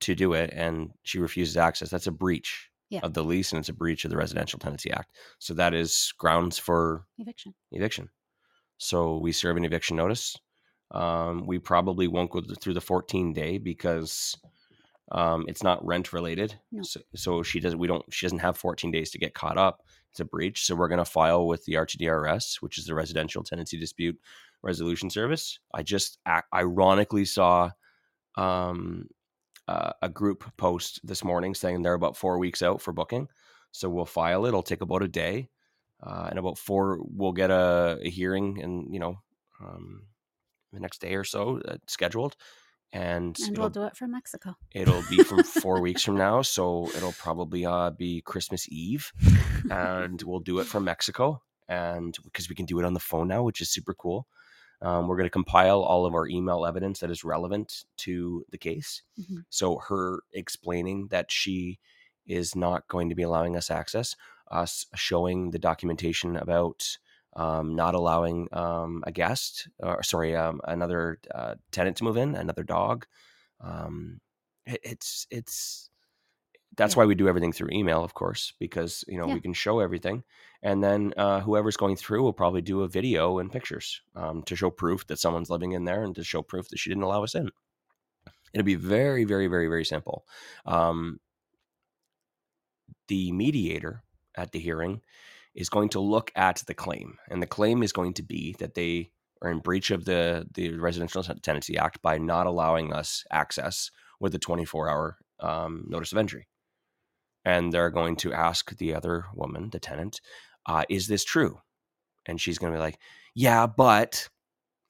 to do it and she refuses access, that's a breach of the lease and it's a breach of the Residential Tenancy Act. So that is grounds for eviction. So we serve an eviction notice. We probably won't go through the 14-day because it's not rent related. No. So she doesn't have 14 days to get caught up. It's a breach. So we're going to file with the RTDRS, which is the Residential Tenancy Dispute Resolution Service. I just ironically saw a group post this morning saying they're about 4 weeks out for booking. So we'll file it. It'll take about a day. And about four, we'll get a hearing and, the next day or so scheduled. And we'll do it from Mexico. It'll be from 4 weeks from now. So it'll probably be Christmas Eve and we'll do it from Mexico. And because we can do it on the phone now, which is super cool. We're going to compile all of our email evidence that is relevant to the case. Mm-hmm. So her explaining that she is not going to be allowing us access, us showing the documentation about not allowing a guest, or sorry, another tenant to move in, another dog. That's why we do everything through email, of course, because we can show everything, and then whoever's going through will probably do a video and pictures to show proof that someone's living in there and to show proof that she didn't allow us in. It'll be very, very, very, very simple. The mediator at the hearing is going to look at the claim. And the claim is going to be that they are in breach of the Residential Tenancy Act by not allowing us access with a 24-hour notice of entry. And they're going to ask the other woman, the tenant, is this true? And she's going to be like, yeah, but...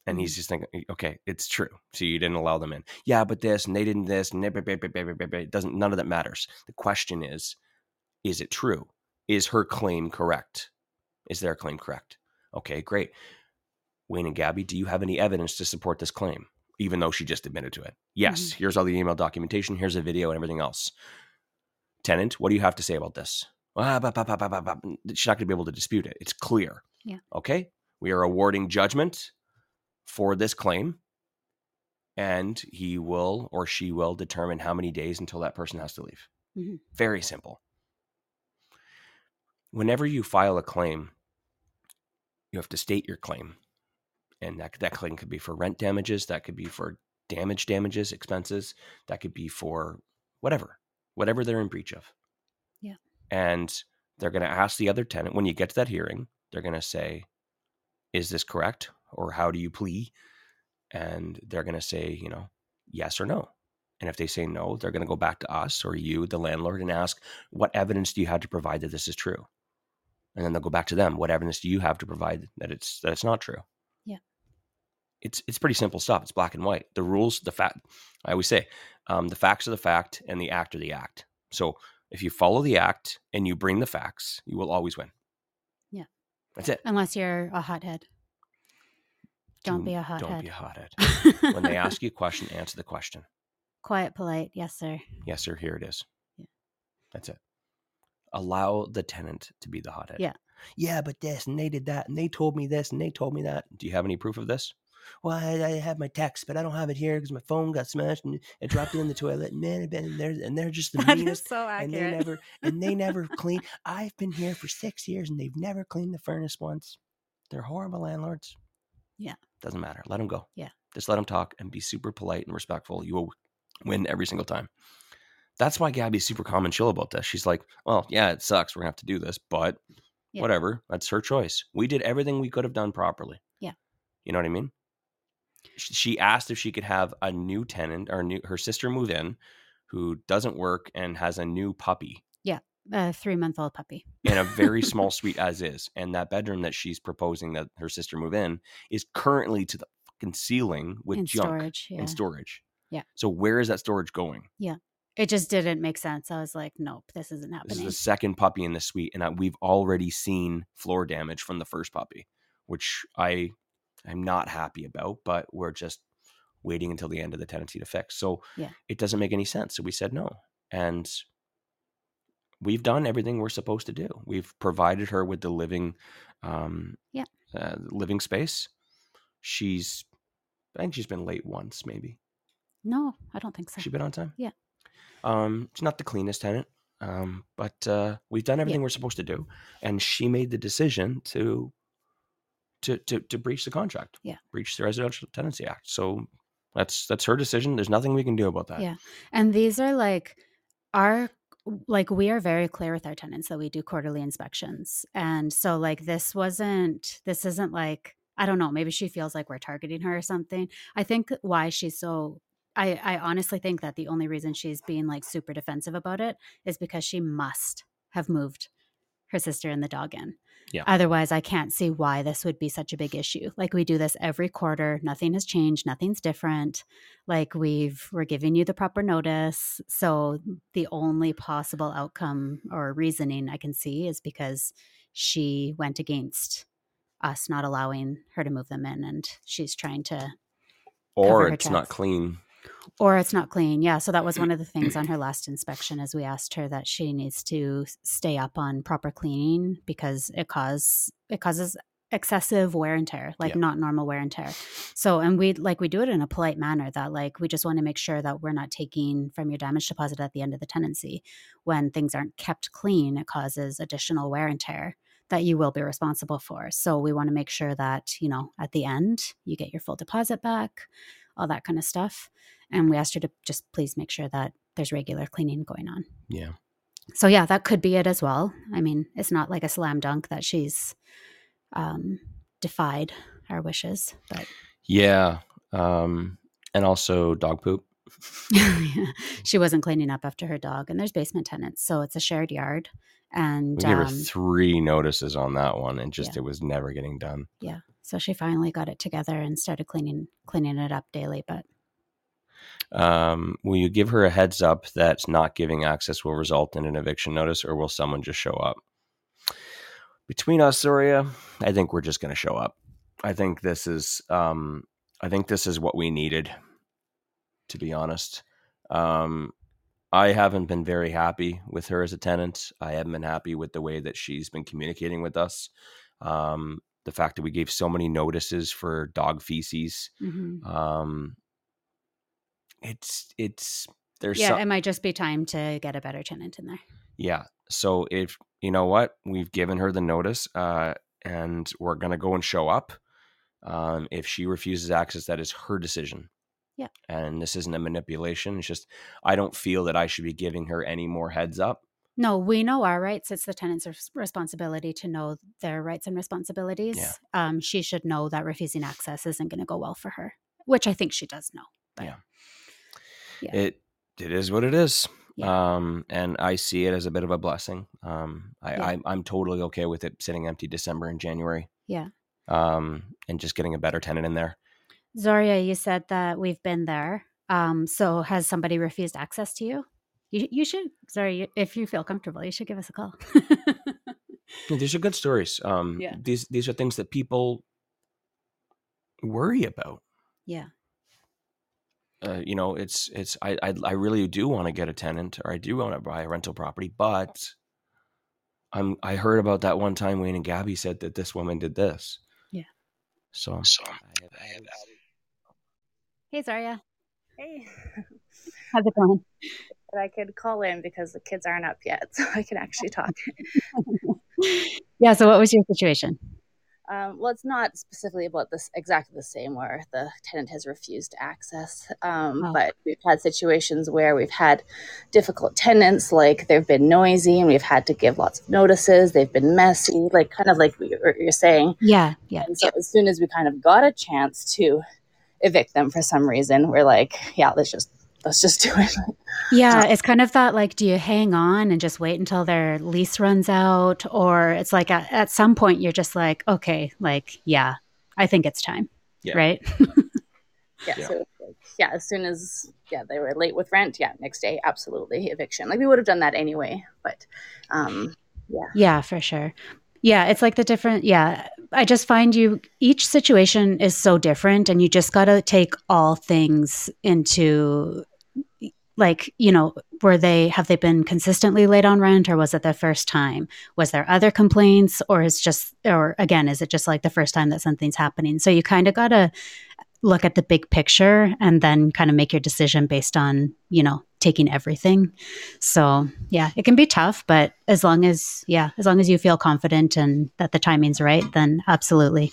And he's just thinking, okay, it's true. So you didn't allow them in. Yeah, but this, and they didn't this, and it doesn't, none of that matters. The question is it true? Is her claim correct? Is their claim correct? Okay, great. Wayne and Gabby, do you have any evidence to support this claim? Even though she just admitted to it. Yes, Here's all the email documentation. Here's a video and everything else. Tenant, what do you have to say about this? She's not going to be able to dispute it. It's clear. Yeah. Okay. We are awarding judgment for this claim, and he will or she will determine how many days until that person has to leave. Mm-hmm. Very simple. Whenever you file a claim, you have to state your claim. And that claim could be for rent damages. That could be for damages, expenses. That could be for whatever they're in breach of. Yeah. And they're going to ask the other tenant, when you get to that hearing, they're going to say, is this correct? Or how do you plea? And they're going to say, yes or no. And if they say no, they're going to go back to us or you, the landlord, and ask, what evidence do you have to provide that this is true? And then they'll go back to them. What evidence do you have to provide that it's not true? Yeah. It's pretty simple stuff. It's black and white. The rules, the fact, I always say, the facts are the fact and the act are the act. So if you follow the act and you bring the facts, you will always win. Yeah. That's it. Unless you're a hothead. Don't be a hothead. Don't be a hothead. When they ask you a question, answer the question. Quiet, polite. Yes, sir. Yes, sir. Here it is. Yeah. That's it. Allow the tenant to be the hothead. Yeah. Yeah, but this, and they did that, and they told me this, and they told me that. Do you have any proof of this? Well, I have my text, but I don't have it here because my phone got smashed and it dropped it in the toilet. And man, they're just the meanest. That is so accurate. And they never clean. I've been here for 6 years and they've never cleaned the furnace once. They're horrible landlords. Yeah. Doesn't matter. Let them go. Yeah. Just let them talk and be super polite and respectful. You will win every single time. That's why Gabby's super calm and chill about this. She's like, well, yeah, it sucks. We're gonna have to do this, but whatever. That's her choice. We did everything we could have done properly. Yeah. You know what I mean? She asked if she could have a new tenant or her sister move in who doesn't work and has a new puppy. Yeah. A 3-month-old puppy. In a very small suite as is. And that bedroom that she's proposing that her sister move in is currently to the fucking ceiling with junk and storage. Yeah. So where is that storage going? Yeah. It just didn't make sense. I was like, nope, this isn't happening. This is the second puppy in the suite. And we've already seen floor damage from the first puppy, which I'm not happy about, but we're just waiting until the end of the tenancy to fix. So it doesn't make any sense. So we said no. And we've done everything we're supposed to do. We've provided her with the living space. I think she's been late once, maybe. No, I don't think so. She's been on time? Yeah. She's not the cleanest tenant, but we've done everything we're supposed to do. And she made the decision to breach the contract, breach the Residential Tenancy Act. So that's her decision. There's nothing we can do about that. Yeah, and these are we are very clear with our tenants that we do quarterly inspections, and so this isn't I don't know. Maybe she feels like we're targeting her or something. I think why she's so. I honestly think that the only reason she's being super defensive about it is because she must have moved her sister and the dog in. Yeah. Otherwise, I can't see why this would be such a big issue. We do this every quarter. Nothing has changed. Nothing's different. We're giving you the proper notice. So the only possible outcome or reasoning I can see is because she went against us not allowing her to move them in, and she's trying to cover her tracks. Or it's not clean. Yeah. So that was one of the things on her last inspection, as we asked her that she needs to stay up on proper cleaning because it causes excessive wear and tear, not normal wear and tear. So, and we do it in a polite manner that we just want to make sure that we're not taking from your damage deposit at the end of the tenancy. When things aren't kept clean, it causes additional wear and tear that you will be responsible for. So we want to make sure that, at the end you get your full deposit back, all that kind of stuff. And we asked her to just please make sure that there's regular cleaning going on. Yeah. So yeah, that could be it as well. I mean, it's not a slam dunk that she's defied our wishes, but yeah. And also dog poop. She wasn't cleaning up after her dog, and there's basement tenants. So it's a shared yard. And we gave her 3 notices on that one, and it was never getting done. Yeah. So she finally got it together and started cleaning it up daily. But will you give her a heads up that not giving access will result in an eviction notice, or will someone just show up? Between us, Zoria, I think we're just going to show up. I think this is what we needed, to be honest. I haven't been very happy with her as a tenant. I haven't been happy with the way that she's been communicating with us. The fact that we gave so many notices for dog feces. Mm-hmm. It might just be time to get a better tenant in there. Yeah. So if you know what, we've given her the notice, and we're going to go and show up. If she refuses access, that is her decision. Yeah. And this isn't a manipulation. It's just, I don't feel that I should be giving her any more heads up. No, we know our rights. It's the tenant's responsibility to know their rights and responsibilities. Yeah. She should know that refusing access isn't going to go well for her, which I think she does know. But yeah. It is what it is. Yeah. And I see it as a bit of a blessing. I'm totally okay with it sitting empty December and January. Yeah. And just getting a better tenant in there. Zoria, you said that we've been there. So has somebody refused access to you? You should, Zoria, if you feel comfortable, you should give us a call. These are good stories. These are things that people worry about. Yeah. I really do want to get a tenant, or I do want to buy a rental property, but I heard about that one time Wayne and Gabby said that this woman did this. Yeah. So I have Hey, Zoria. Hey. How's it going? But I could call in because the kids aren't up yet, so I can actually talk. Yeah. So what was your situation? Well, it's not specifically about this exactly the same where the tenant has refused access, but we've had situations where we've had difficult tenants, like they've been noisy and we've had to give lots of notices. They've been messy, like kind of like you're saying. Yeah, yeah. And so as soon as we kind of got a chance to evict them for some reason, we're like, yeah, let's just do it. Yeah, it's kind of that, like, do you hang on and just wait until their lease runs out? Or it's like at some point you're just like, okay, like, yeah, I think it's time, right? Yeah. So, like, as soon as they were late with rent, next day, absolutely, eviction. Like, we would have done that anyway, but yeah. Yeah, for sure. Yeah, it's like the different, I just find each situation is so different, and you just got to take all things into, like, you know, have they been consistently late on rent, or was it their first time? Was there other complaints, or again, is it just like the first time that something's happening? So you kind of got to look at the big picture and then kind of make your decision based on, you know, taking everything. So yeah, it can be tough, but as long as you feel confident and that the timing's right, then absolutely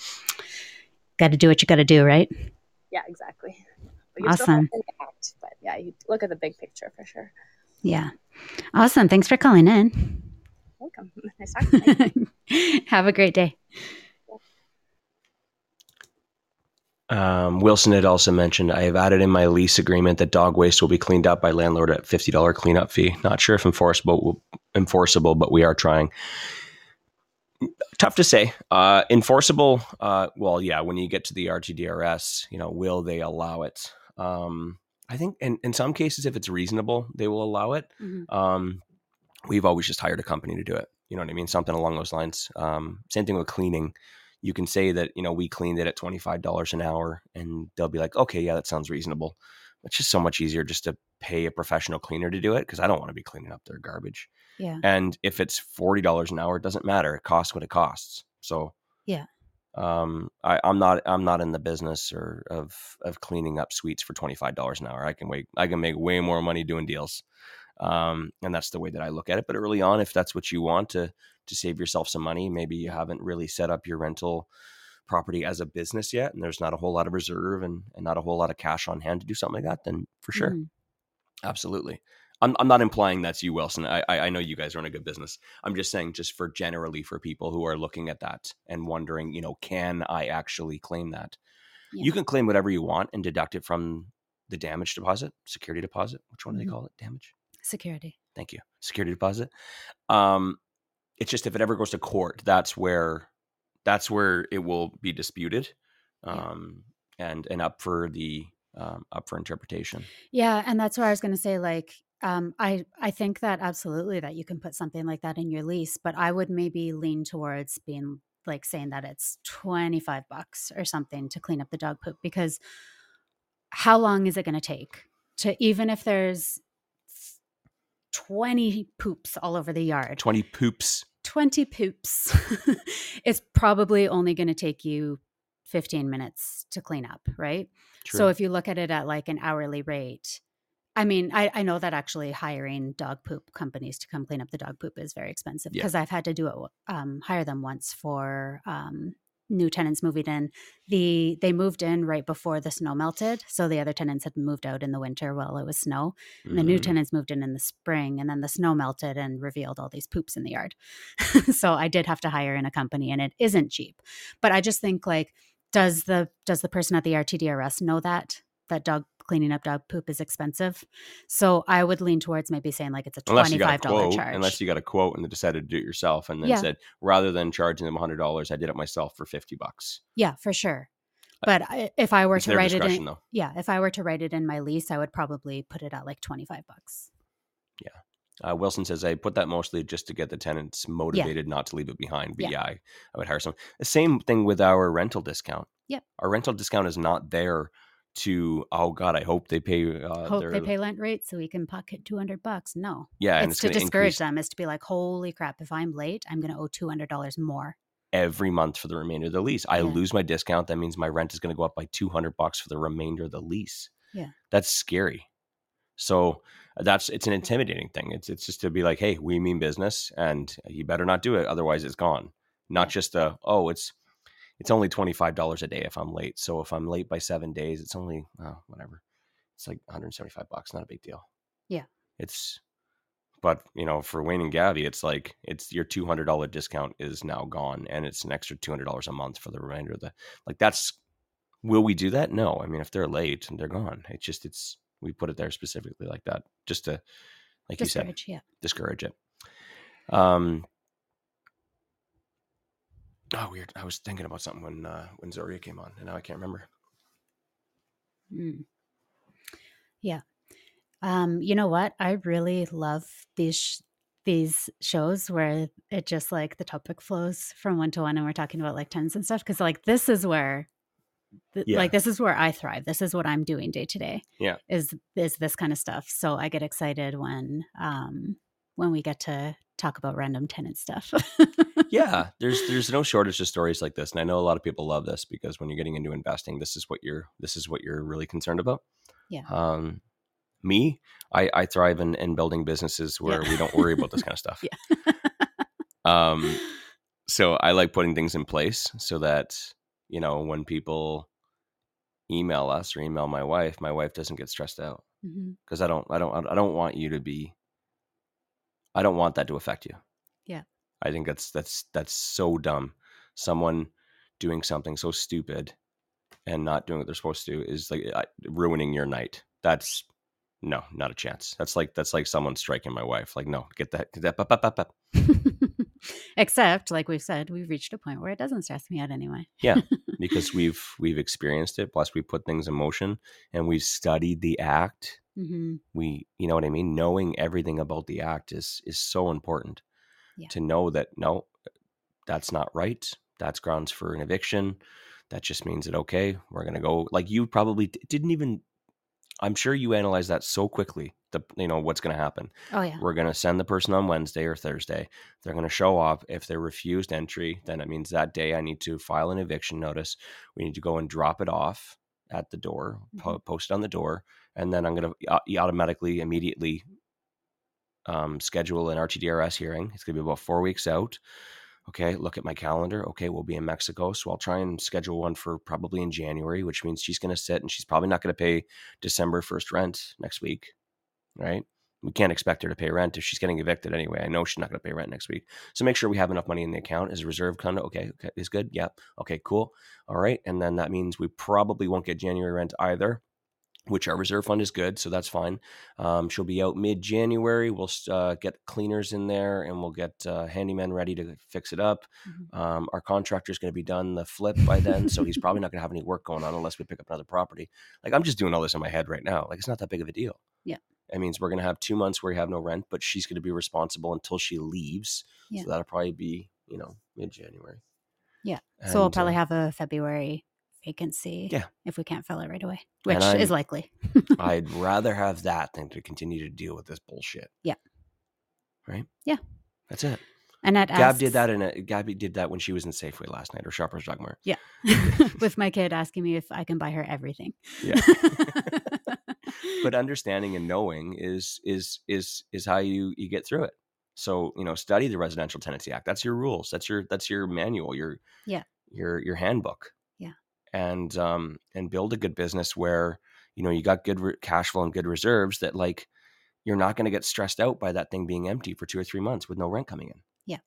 got to do what you got to do, right? Yeah, exactly. Awesome. But yeah, you look at the big picture for sure. Yeah. Awesome. Thanks for calling in. Welcome. Nice talking to you. Have a great day. Wilson had also mentioned, I have added in my lease agreement that dog waste will be cleaned up by landlord at $50 cleanup fee. Not sure if enforceable, but we are trying. Tough to say. Enforceable. Well, yeah, when you get to the RTDRS, you know, will they allow it? I think in some cases, if it's reasonable, they will allow it. Mm-hmm. We've always just hired a company to do it. You know what I mean? Something along those lines. Same thing with cleaning. You can say that, you know, we cleaned it at $25 an hour, and they'll be like, okay, yeah, that sounds reasonable. It's just so much easier just to pay a professional cleaner to do it, because I don't want to be cleaning up their garbage. Yeah. And if it's $40 an hour, it doesn't matter. It costs what it costs. So yeah. I'm not in the business of cleaning up suites for $25 an hour. I can make way more money doing deals. And that's the way that I look at it. But early on, if that's what you want to save yourself some money, maybe you haven't really set up your rental property as a business yet, and there's not a whole lot of reserve and not a whole lot of cash on hand to do something like that, then for sure. Mm. Absolutely. I'm not implying that's you, Wilson. I know you guys are in a good business. I'm just saying, just for generally for people who are looking at that and wondering, you know, can I actually claim that? Yeah. You can claim whatever you want and deduct it from the damage deposit, security deposit. Which one do they call it? Damage? Security. Thank you. Security deposit. It's just, if it ever goes to court, that's where it will be disputed, and up for interpretation. Yeah. And that's what I was going to say. Like, I think that absolutely that you can put something like that in your lease, but I would maybe lean towards being like saying that it's $25 or something to clean up the dog poop, because how long is it going to take to, even if there's 20 poops all over the yard. 20 poops. 20 poops. It's probably only going to take you 15 minutes to clean up, right? True. So if you look at it at like an hourly rate, I mean, I know that actually hiring dog poop companies to come clean up the dog poop is very expensive because I've had to do it, hire them once for new tenants moving in. They moved in right before the snow melted. So the other tenants had moved out in the winter while it was snow. And the new tenants moved in the spring, and then the snow melted and revealed all these poops in the yard. So I did have to hire in a company, and it isn't cheap. But I just think, like, does the person at the RTDRS know that dog cleaning up dog poop is expensive? So I would lean towards maybe saying like it's a $25 charge. Unless you got a quote and decided to do it yourself, and then said, rather than charging them $100, I did it myself for $50. Yeah, for sure. But if I were to write it in, though. Yeah, if I were to write it in my lease, I would probably put it at like $25. Yeah. Wilson says, I put that mostly just to get the tenants motivated not to leave it behind. But I would hire someone. The same thing with our rental discount. Yep. Our rental discount is not there to, oh God, I hope they pay. They pay Lent rates so we can pocket $200. No. Yeah. It's to discourage them. It's to be like, holy crap, if I'm late, I'm going to owe $200 more every month for the remainder of the lease. I lose my discount. That means my rent is going to go up by $200 for the remainder of the lease. Yeah. That's scary. So it's an intimidating thing. It's just to be like, hey, we mean business and you better not do it. Otherwise it's gone. Not just it's only $25 a day if I'm late. So if I'm late by 7 days, it's only, whatever. It's like $175, not a big deal. Yeah. But you know, for Wayne and Gabby, it's like, it's your $200 discount is now gone, and it's an extra $200 a month for the remainder of the, like, that's, will we do that? No. I mean, if they're late and they're gone, we put it there specifically like that, just to, like discourage, you said, discourage it. Oh, weird. I was thinking about something when Zoria came on, and now I can't remember. Mm. Yeah. You know what? I really love these shows where it just like the topic flows from one to one, and we're talking about like tenants and stuff. Cause like this is where, like, this is where I thrive. This is what I'm doing day to day. Yeah. Is this kind of stuff. So I get excited when we get to talk about random tenant stuff. Yeah, there's no shortage of stories like this, and I know a lot of people love this because when you're getting into investing, this is what you're really concerned about. Yeah. I thrive in building businesses where we don't worry about this kind of stuff. Yeah. So I like putting things in place so that, you know, when people email us or email my wife doesn't get stressed out, because I don't want you to be. I don't want that to affect you. Yeah. I think that's so dumb. Someone doing something so stupid and not doing what they're supposed to is like ruining your night. That's no, not a chance. That's like someone striking my wife. Like, no, get that. Up. Except, like we've said, we've reached a point where it doesn't stress me out anyway. Yeah, because we've experienced it. Plus, we put things in motion and we've studied the act. Mm-hmm. You know what I mean? Knowing everything about the act is so important to know that, no, that's not right. That's grounds for an eviction. That just means that, okay, we're going to go, like, you probably didn't even, I'm sure you analyzed that so quickly, you know, what's going to happen. Oh yeah. We're going to send the person on Wednesday or Thursday. They're going to show up. If they're refused entry, then it means that day I need to file an eviction notice. We need to go and drop it off at the door, post it on the door. And then I'm going to automatically, immediately schedule an RTDRS hearing. It's going to be about 4 weeks out. Okay, look at my calendar. Okay, we'll be in Mexico. So I'll try and schedule one for probably in January, which means she's going to sit and she's probably not going to pay December 1st rent next week, right? We can't expect her to pay rent if she's getting evicted anyway. I know she's not going to pay rent next week. So make sure we have enough money in the account. Is a reserve condo? Okay, is good? Yeah. Okay, cool. All right. And then that means we probably won't get January rent either, which our reserve fund is good. So that's fine. She'll be out mid-January. We'll get cleaners in there and we'll get handymen ready to fix it up. Mm-hmm. Our contractor's going to be done the flip by then. So he's probably not going to have any work going on unless we pick up another property. Like, I'm just doing all this in my head right now. Like, it's not that big of a deal. Yeah. It means we're going to have 2 months where we have no rent, but she's going to be responsible until she leaves. Yeah. So that'll probably be, you know, mid-January. Yeah. And so we'll probably have a February vacancy if we can't fill it right away, which is likely. I'd rather have that than to continue to deal with this bullshit. Yeah. right? Yeah. That's it. Annette asks, Gabby did that when she was in Safeway last night, or Shoppers Drug Mart. Yeah. With my kid asking me if I can buy her everything. Yeah. But understanding and knowing is how you get through it. So, you know, study the Residential Tenancy Act. That's your rules. That's your manual, your handbook. Yeah. And build a good business where, you know, you got good cash flow and good reserves that, like, you're not going to get stressed out by that thing being empty for 2 or 3 months with no rent coming in. Yeah.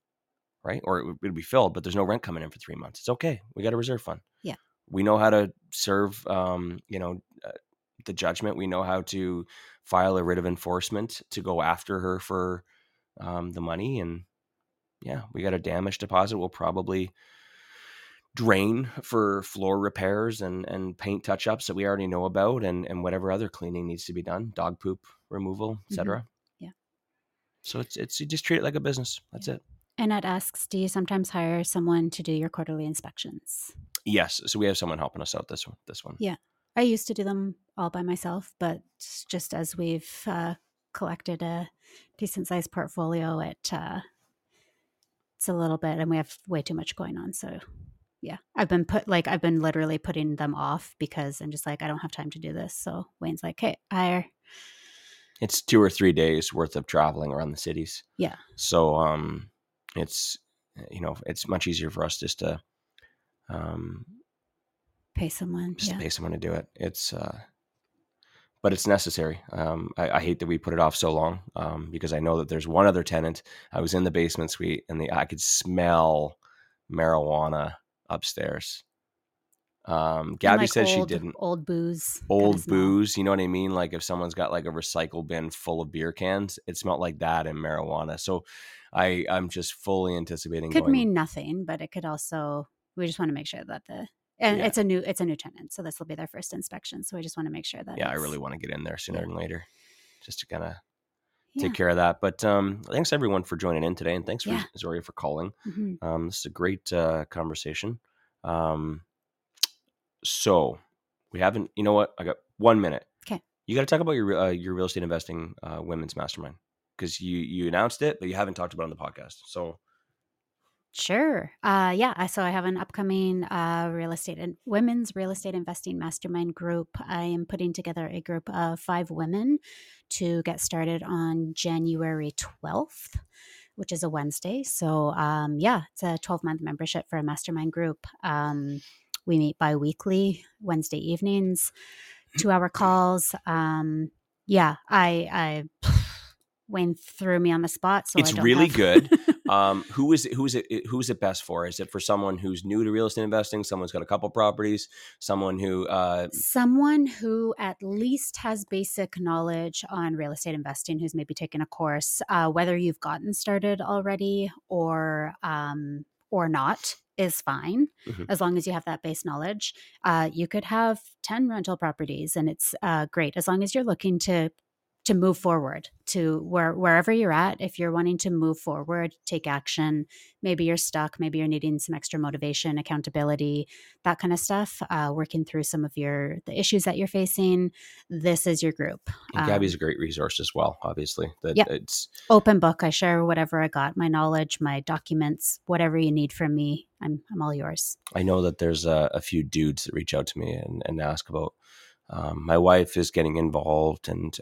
Right. Or it'd be filled, but there's no rent coming in for 3 months. It's okay. We got a reserve fund. Yeah. We know how to serve, the judgment. We know how to file a writ of enforcement to go after her for the money. And yeah, we got a damage deposit. We'll probably drain for floor repairs and paint touch-ups that we already know about, and whatever other cleaning needs to be done, dog poop removal, etc. Mm-hmm. Yeah. So it's you just treat it like a business. That's it. Annette asks, do you sometimes hire someone to do your quarterly inspections? Yes. So we have someone helping us out this one. Yeah. I used to do them all by myself, but just as we've collected a decent sized portfolio, it's a little bit, and we have way too much going on. So yeah, I've been literally putting them off because I'm just like, I don't have time to do this. So Wayne's like, hey, hire. It's 2 or 3 days worth of traveling around the cities. Yeah. So it's much easier for us just to pay someone. Just pay someone to do it. It's, but it's necessary. I hate that we put it off so long because I know that there's one other tenant. I was in the basement suite and I could smell marijuana upstairs. Gabby said she didn't. Old booze. You know what I mean? Like if someone's got like a recycle bin full of beer cans, it smelled like that and marijuana. So I'm just fully anticipating. Could mean nothing, but it could also, we just want to make sure that it's a new tenant, so this will be their first inspection. So I just want to make sure that. Yeah, I really want to get in there sooner than later, just to kind of take care of that. But thanks everyone for joining in today, and thanks for Zoria for calling. Mm-hmm. This is a great conversation. So we haven't. You know what? I got 1 minute. Okay. You got to talk about your real estate investing women's mastermind, because you announced it, but you haven't talked about it on the podcast. So. Sure. So I have an upcoming women's real estate investing mastermind group. I am putting together a group of 5 women to get started on January 12th, which is a Wednesday. So it's a 12-month membership for a mastermind group. We meet bi-weekly Wednesday evenings, 2-hour calls. I Wayne threw me on the spot. So it's really good. Who's it best for? Is it for someone who's new to real estate investing? Someone's got a couple properties, someone who at least has basic knowledge on real estate investing, who's maybe taken a course, whether you've gotten started already or not is fine. Mm-hmm. As long as you have that base knowledge, you could have 10 rental properties and it's great. As long as you're looking to move forward to wherever you're at. If you're wanting to move forward, take action, maybe you're stuck, maybe you're needing some extra motivation, accountability, that kind of stuff, working through some of the issues that you're facing, this is your group. And Gabby's a great resource as well, obviously. It's open book. I share whatever I got, my knowledge, my documents, whatever you need from me. I'm all yours. I know that there's a few dudes that reach out to me and ask about, my wife is getting involved and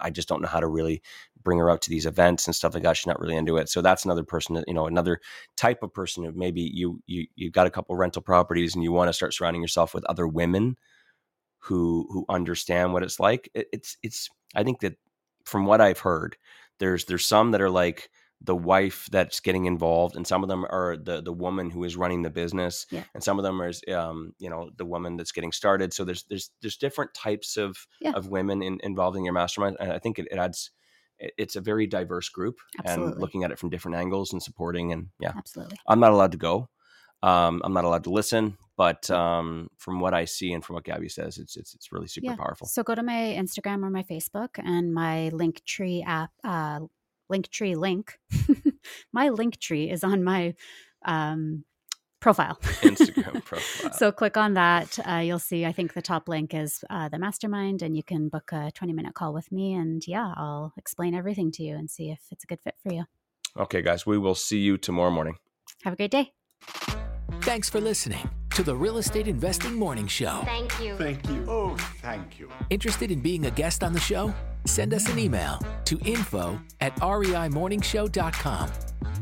I just don't know how to really bring her out to these events and stuff like that. She's not really into it. So that's another person, that, you know, another type of person who maybe you've got a couple rental properties and you want to start surrounding yourself with other women who understand what it's like. It's I think that from what I've heard, there's some that are like the wife that's getting involved, and some of them are the woman who is running the business, and some of them are the woman that's getting started. So there's different types of women involving your mastermind, and I think it adds. It's a very diverse group. Absolutely. And looking at it from different angles and supporting, and absolutely. I'm not allowed to go. I'm not allowed to listen, but from what I see and from what Gabby says, it's really super powerful. So go to my Instagram or my Facebook and my Linktree app. Linktree link. My Linktree is on my profile. Instagram profile. So click on that. You'll see, I think the top link is the mastermind, and you can book a 20-minute call with me. And yeah, I'll explain everything to you and see if it's a good fit for you. Okay, guys, we will see you tomorrow morning. Have a great day. Thanks for listening to the Real Estate Investing Morning Show. Thank you. Thank you. Oh, thank you. Interested in being a guest on the show? Send us an email to info@reimorningshow.com.